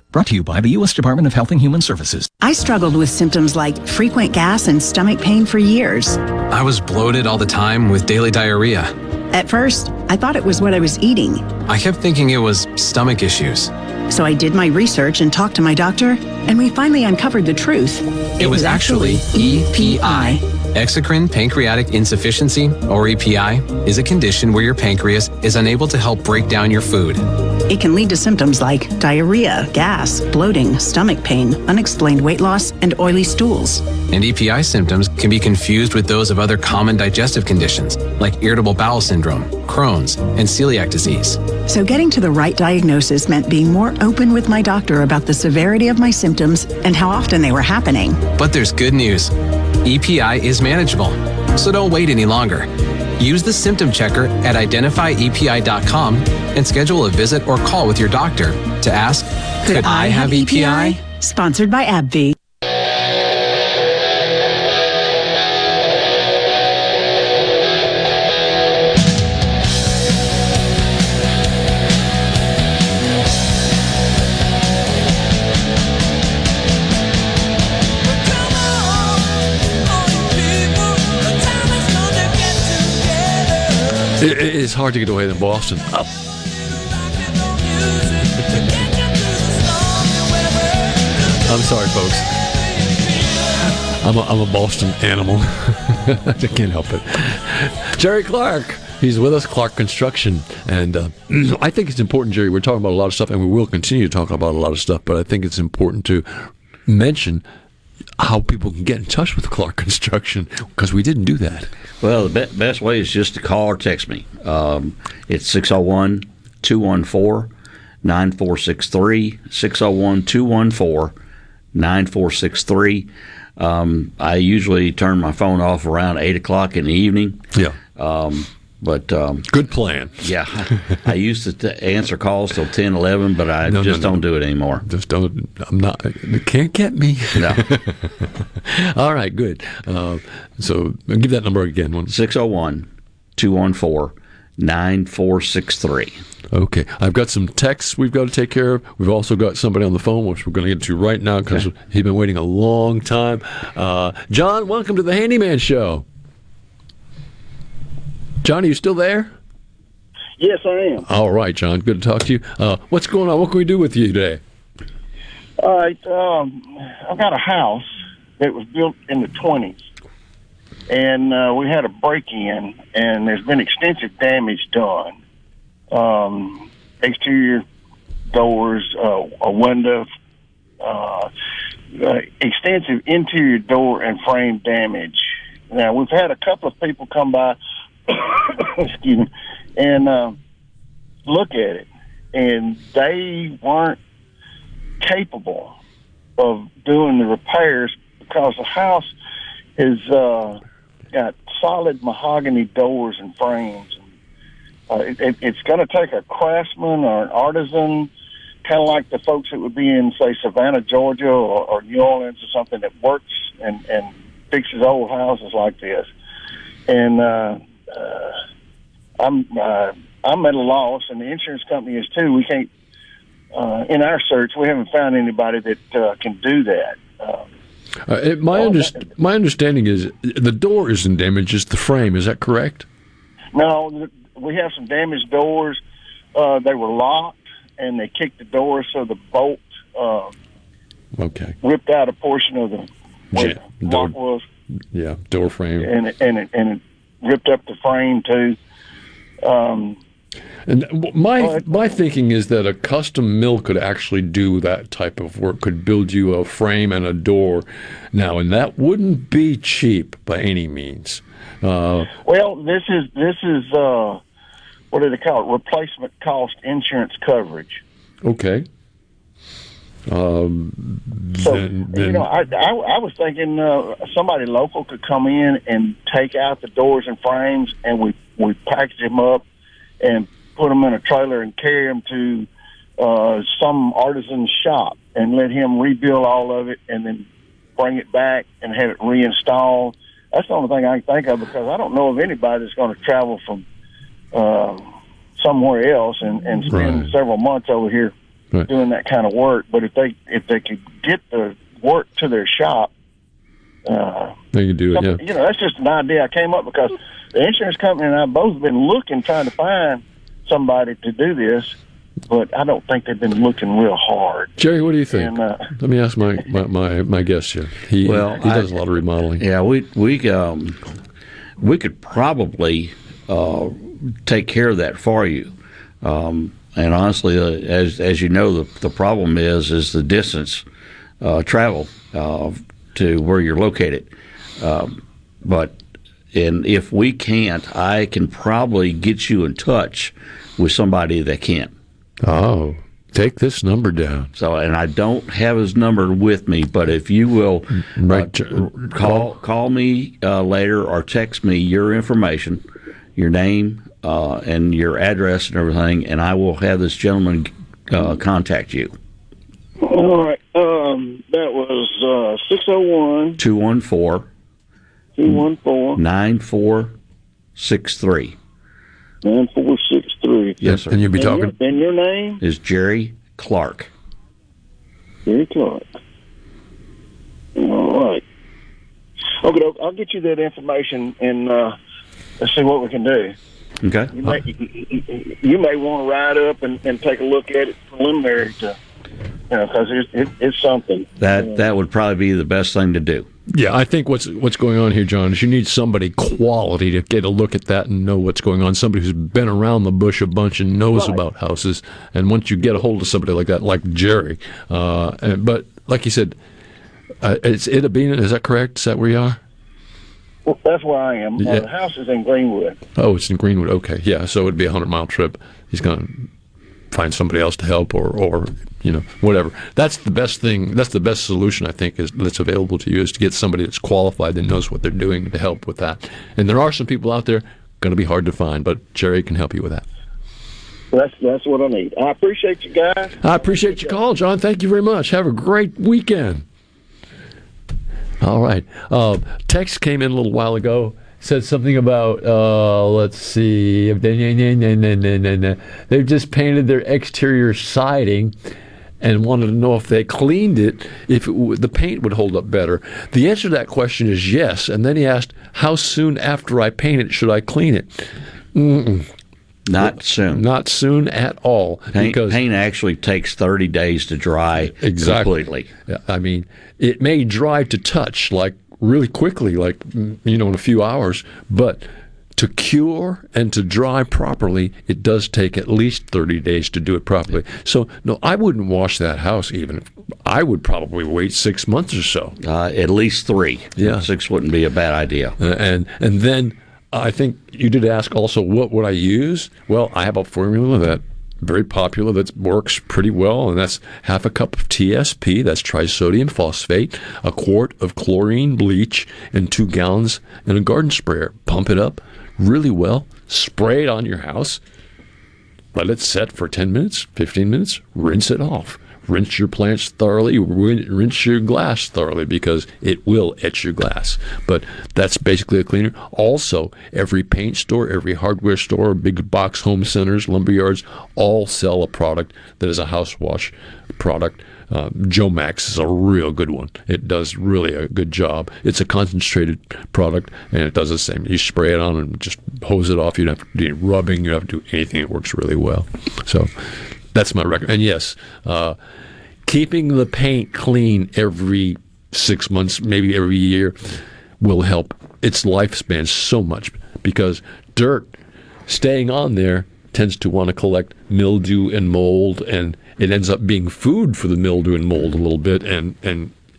Brought to you by the U.S. Department of Health and Human Services. I struggled with symptoms like frequent gas and stomach pain for years. I was bloated all the time with daily diarrhea. At first, I thought it was what I was eating. I kept thinking it was stomach issues. So I did my research and talked to my doctor, and we finally uncovered the truth. It was actually EPI. Exocrine pancreatic insufficiency, or EPI, is a condition where your pancreas is unable to help break down your food. It can lead to symptoms like diarrhea, gas, bloating, stomach pain, unexplained weight loss, and oily stools. And EPI symptoms can be confused with those of other common digestive conditions like irritable bowel syndrome, Crohn's, and celiac disease. So getting to the right diagnosis meant being more open with my doctor about the severity of my symptoms and how often they were happening. But there's good news. EPI is manageable, so don't wait any longer. Use the symptom checker at identifyepi.com and schedule a visit or call with your doctor to ask, could I have EPI? Sponsored by AbbVie. It's hard to get away than Boston. Up. I'm sorry, folks. I'm a Boston animal. I can't help it. Jerry Clark. He's with us, Clark Construction. And I think it's important, Jerry. We're talking about a lot of stuff, and we will continue to talk about a lot of stuff. But I think it's important to mention how people can get in touch with Clark Construction, because we didn't do that. Well, the best way is just to call or text me. It's 601-214-9463, 601-214-9463. I usually turn my phone off around 8 o'clock in the evening. Yeah. But good plan. Yeah. I used to answer calls till 10, 11, but I don't do it anymore. Just don't. I'm not. You can't get me. No. All right, good. So give that number again. 601-214-9463. 9463. Okay. I've got some texts we've got to take care of. We've also got somebody on the phone, which we're going to get to right now because he's been waiting a long time. John, welcome to the Handyman Show. John, are you still there? Yes, I am. All right, John. Good to talk to you. What's going on? What can we do with you today? All right. I've got a house that was built in the 20s. And we had a break-in, and there's been extensive damage done. Exterior doors, a window, extensive interior door and frame damage. Now, we've had a couple of people come by, excuse me, and look at it, and they weren't capable of doing the repairs because the house has got solid mahogany doors and frames. It's going to take a craftsman or an artisan, kind of like the folks that would be in, say, Savannah, Georgia, or New Orleans or something, that works and fixes old houses like this. And I'm at a loss, and the insurance company is too. We can't, in our search, we haven't found anybody that can do that. My understanding is the door isn't damaged, it's the frame. Is that correct? No, we have some damaged doors. They were locked, and they kicked the door, so the bolt ripped out a portion of the lock was. Yeah, door frame. And it ripped up the frame, too. And my thinking is that a custom mill could actually do that type of work, could build you a frame and a door now, and that wouldn't be cheap by any means. Well, this is what do they call it? Replacement cost insurance coverage. Okay. I was thinking somebody local could come in and take out the doors and frames, and we package them up and put them in a trailer and carry them to some artisan's shop and let him rebuild all of it and then bring it back and have it reinstalled. That's the only thing I can think of, because I don't know of anybody that's going to travel from somewhere else and spend several months over here doing that kind of work. But if they could get the work to their shop, they can do it. Yeah. You know, that's just an idea I came up because the insurance company and I both been looking, trying to find somebody to do this, but I don't think they've been looking real hard. Jerry, what do you think? And, let me ask my guest here. He does a lot of remodeling. Yeah, we could probably take care of that for you. And honestly, as you know, the problem is the distance travel to where you're located. But if we can't, I can probably get you in touch with somebody that can. Oh, take this number down. So, and I don't have his number with me, but if you will call me later or text me your information, your name, and your address and everything, and I will have this gentleman contact you. All right. That was 601 214 9463. 9463. Yes, sir. And you'll be talking. And your name is Jerry Clark. Jerry Clark. All right. Okay, I'll get you that information, and let's see what we can do. Okay. You may want to ride up and take a look at it preliminary to. Because it's something. That would probably be the best thing to do. Yeah, I think what's going on here, John, is you need somebody quality to get a look at that and know what's going on, somebody who's been around the bush a bunch and knows about houses. And once you get a hold of somebody like that, like Jerry, but like you said, it's Itabena, is that correct? Is that where you are? Well, that's where I am. Yeah. The house is in Greenwood. Oh, it's in Greenwood. Okay, yeah, so it would be a 100-mile trip. He's going to find somebody else to help or you know, whatever. That's the best thing. That's the best solution, I think, that's available to you, is to get somebody that's qualified that knows what they're doing to help with that. And there are some people out there going to be hard to find, but Jerry can help you with that. That's what I need. I appreciate you guys. I appreciate your call, John. Thank you very much. Have a great weekend. All right. Text came in a little while ago, said something about, let's see, they've just painted their exterior siding and wanted to know if they cleaned it, if the paint would hold up better. The answer to that question is yes. And then he asked, how soon after I paint it should I clean it? Not soon. Not soon at all. Paint actually takes 30 days to dry completely. I mean, it may dry to touch, like, really quickly, like, you know, in a few hours, but to cure and to dry properly, it does take at least 30 days to do it properly. So, no, I wouldn't wash that house even. I would probably wait 6 months or so. At least 3. Yeah. 6 wouldn't be a bad idea. And then I think you did ask also, what would I use? Well, I have a formula that's very popular that works pretty well, and that's half a cup of TSP, that's trisodium phosphate, a quart of chlorine bleach, and 2 gallons in a garden sprayer. Pump it up really well, spray it on your house, let it set for 10 minutes, 15 minutes, rinse it off. Rinse your plants thoroughly, rinse your glass thoroughly, because it will etch your glass. But that's basically a cleaner. Also, every paint store, every hardware store, big box home centers, lumber yards, all sell a product that is a house wash product. Joe Max is a real good one. It does really a good job. It's a concentrated product, and it does the same. You spray it on and just hose it off. You don't have to do any rubbing. You don't have to do anything. It works really well. So that's my record. And yes, keeping the paint clean every 6 months, maybe every year, will help its lifespan so much, because dirt staying on there tends to want to collect mildew and mold, and it ends up being food for the mildew and mold a little bit, and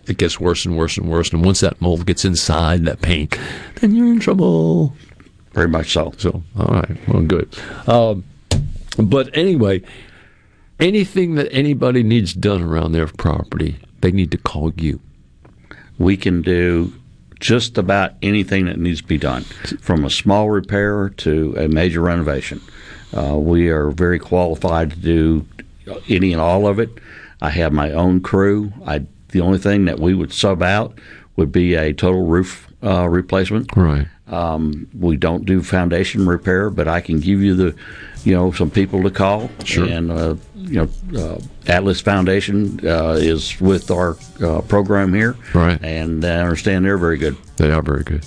it gets worse and worse and worse. And once that mold gets inside that paint, then you're in trouble. Very much so. So, all right. Well, good. But anyway, anything that anybody needs done around their property, they need to call you. We can do just about anything that needs to be done, from a small repair to a major renovation. We are very qualified to do any and all of it. I have my own crew. The only thing that we would sub out would be a total roof replacement. Right. We don't do foundation repair, but I can give you some people to call. Sure. And Atlas Foundation is with our program here. Right. And I understand they're very good. They are very good.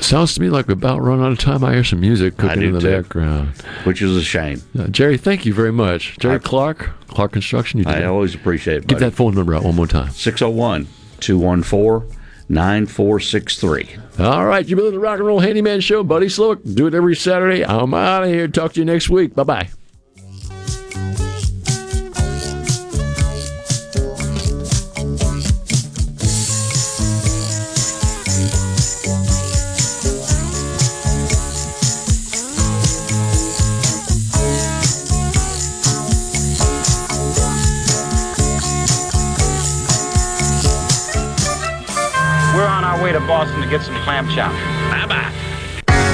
Sounds to me like we're about run out of time. I hear some music cooking in the background, which is a shame. Jerry, thank you very much. Jerry Clark, Clark Construction. I always appreciate it. Buddy. Get that phone number out one more time. 601-214-9463. All right, you've been with the Rock and Roll Handyman Show. Buddy Slowick, do it every Saturday. I'm out of here. Talk to you next week. Bye-bye. Boston to get some clam chowder. Bye-bye.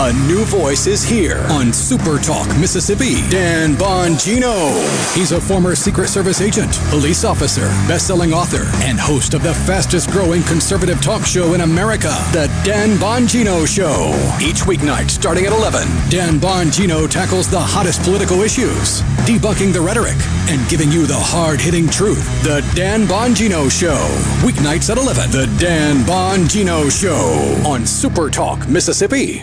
A new voice is here on Super Talk Mississippi. Dan Bongino. He's a former Secret Service agent, police officer, best-selling author, and host of the fastest-growing conservative talk show in America, The Dan Bongino Show. Each weeknight starting at 11, Dan Bongino tackles the hottest political issues, debunking the rhetoric, and giving you the hard-hitting truth. The Dan Bongino Show. Weeknights at 11, The Dan Bongino Show on Super Talk Mississippi.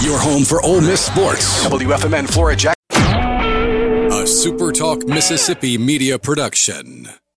Your home for Ole Miss sports. WFMN Flora Jackson. A Super Talk Mississippi media production.